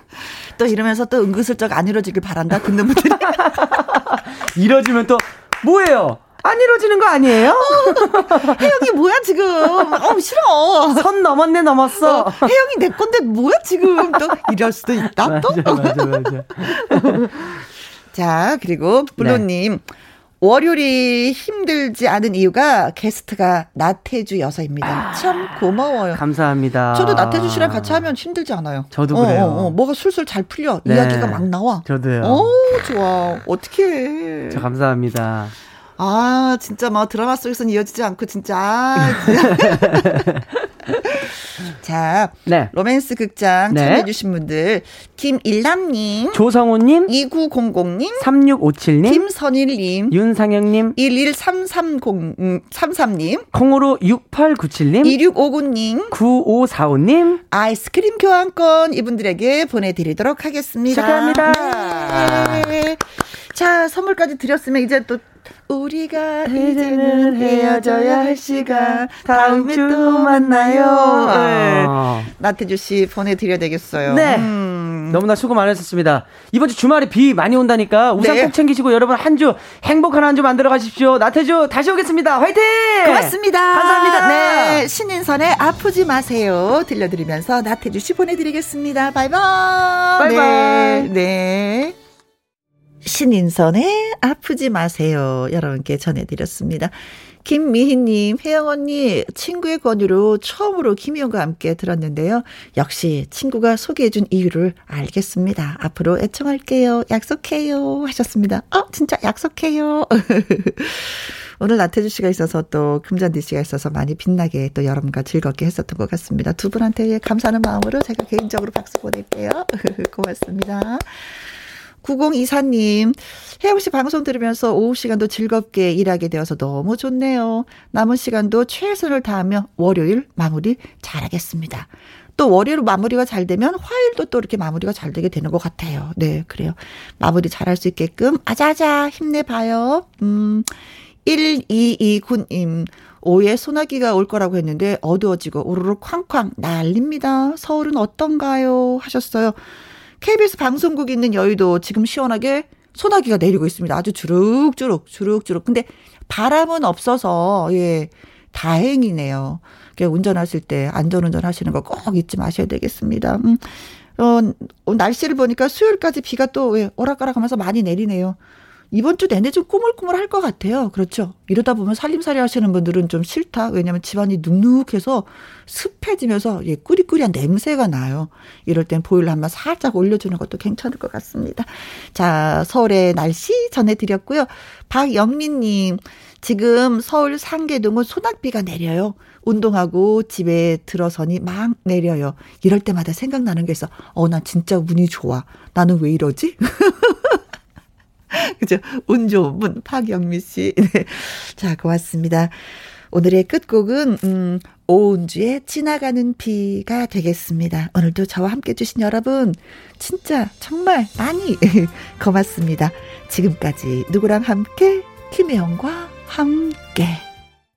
또 이러면서 또 은근슬쩍 안 이루어지길 바란다. 듣는 분들이. 이뤄지면 또 뭐예요? 안 이루어지는 거 아니에요? 어, 혜영이 뭐야 지금? 어 싫어. 선 넘었네 넘었어. 어, 혜영이 내 건데 뭐야 지금? 또 이럴 수도 있다. 맞아, 또. 맞아 맞아. 자 그리고 블루님. 네. 월요일이 힘들지 않은 이유가 게스트가 나태주 여사입니다. 아, 참 고마워요. 감사합니다. 저도 나태주 씨랑 같이 하면 힘들지 않아요. 저도 어, 그래요. 어, 어, 뭐가 술술 잘 풀려. 네. 이야기가 막 나와. 저도요. 오, 좋아. 어떡해. 저 감사합니다. 아 진짜 막 드라마 속에서는 이어지지 않고 진짜. 아, 진짜. 자 네. 로맨스 극장 네. 참여해주신 분들 김일남님 조성우님 이구공공님 삼육오칠님 김선일님 윤상영님 일일삼삼공삼삼님 콩으로 육팔구칠님 이육오구님 구오사오님 아이스크림 교환권 이분들에게 보내드리도록 하겠습니다. 축하합니다. 네. 자 선물까지 드렸으면 이제 또 우리가 이제는 헤어져야 할 시간 다음에 또 만나요. 아. 네. 나태주 씨 보내드려야 되겠어요. 네. 음. 너무나 수고 많으셨습니다. 이번 주 주말에 비 많이 온다니까 우산 네. 꼭 챙기시고 여러분 한 주 행복한 한 주 만들어 가십시오. 나태주 다시 오겠습니다. 화이팅. 고맙습니다. 감사합니다. 네. 신인선의 아프지 마세요 들려드리면서 나태주 씨 보내드리겠습니다. 바이바이. 바이바이. 네. 네. 신인선에 아프지 마세요. 여러분께 전해드렸습니다. 김미희님, 혜영 언니 친구의 권유로 처음으로 김희영과 함께 들었는데요. 역시 친구가 소개해준 이유를 알겠습니다. 앞으로 애청할게요. 약속해요. 하셨습니다. 어, 진짜 약속해요. 오늘 나태주 씨가 있어서 또 금잔디 씨가 있어서 많이 빛나게 또 여러분과 즐겁게 했었던 것 같습니다. 두 분한테 감사하는 마음으로 제가 개인적으로 박수 보낼게요. 고맙습니다. 구공이사님, 혜영씨 방송 들으면서 오후 시간도 즐겁게 일하게 되어서 너무 좋네요. 남은 시간도 최선을 다하며 월요일 마무리 잘하겠습니다. 또 월요일 마무리가 잘 되면 화요일도 또 이렇게 마무리가 잘 되게 되는 것 같아요. 네, 그래요. 마무리 잘할 수 있게끔 아자아자 힘내봐요. 음, 일이이구님. 오후에 소나기가 올 거라고 했는데 어두워지고 우르르 쾅쾅 난립니다. 서울은 어떤가요? 하셨어요. 케이비에스 방송국이 있는 여의도 지금 시원하게 소나기가 내리고 있습니다. 아주 주룩주룩 주룩주룩. 근데 바람은 없어서 예 다행이네요. 그러니까 운전하실 때 안전운전 하시는 거 꼭 잊지 마셔야 되겠습니다. 음, 어, 날씨를 보니까 수요일까지 비가 또 예, 오락가락하면서 많이 내리네요. 이번 주 내내 좀 꾸물꾸물할 것 같아요. 그렇죠. 이러다 보면 살림살이 하시는 분들은 좀 싫다. 왜냐하면 집안이 눅눅해서 습해지면서 예, 꾸리꾸리한 냄새가 나요. 이럴 땐 보일러 한번 살짝 올려주는 것도 괜찮을 것 같습니다. 자, 서울의 날씨 전해드렸고요. 박영민님, 지금 서울 상계동은 소낙비가 내려요. 운동하고 집에 들어서니 막 내려요. 이럴 때마다 생각나는 게 있어. 어, 난 진짜 운이 좋아. 나는 왜 이러지? 그죠? 운 좋은 분, 박영미 씨. 네. 자, 고맙습니다. 오늘의 끝곡은, 음, 오은주의 지나가는 비가 되겠습니다. 오늘도 저와 함께 해주신 여러분, 진짜, 정말 많이 고맙습니다. 지금까지 누구랑 함께? 김혜영과 함께.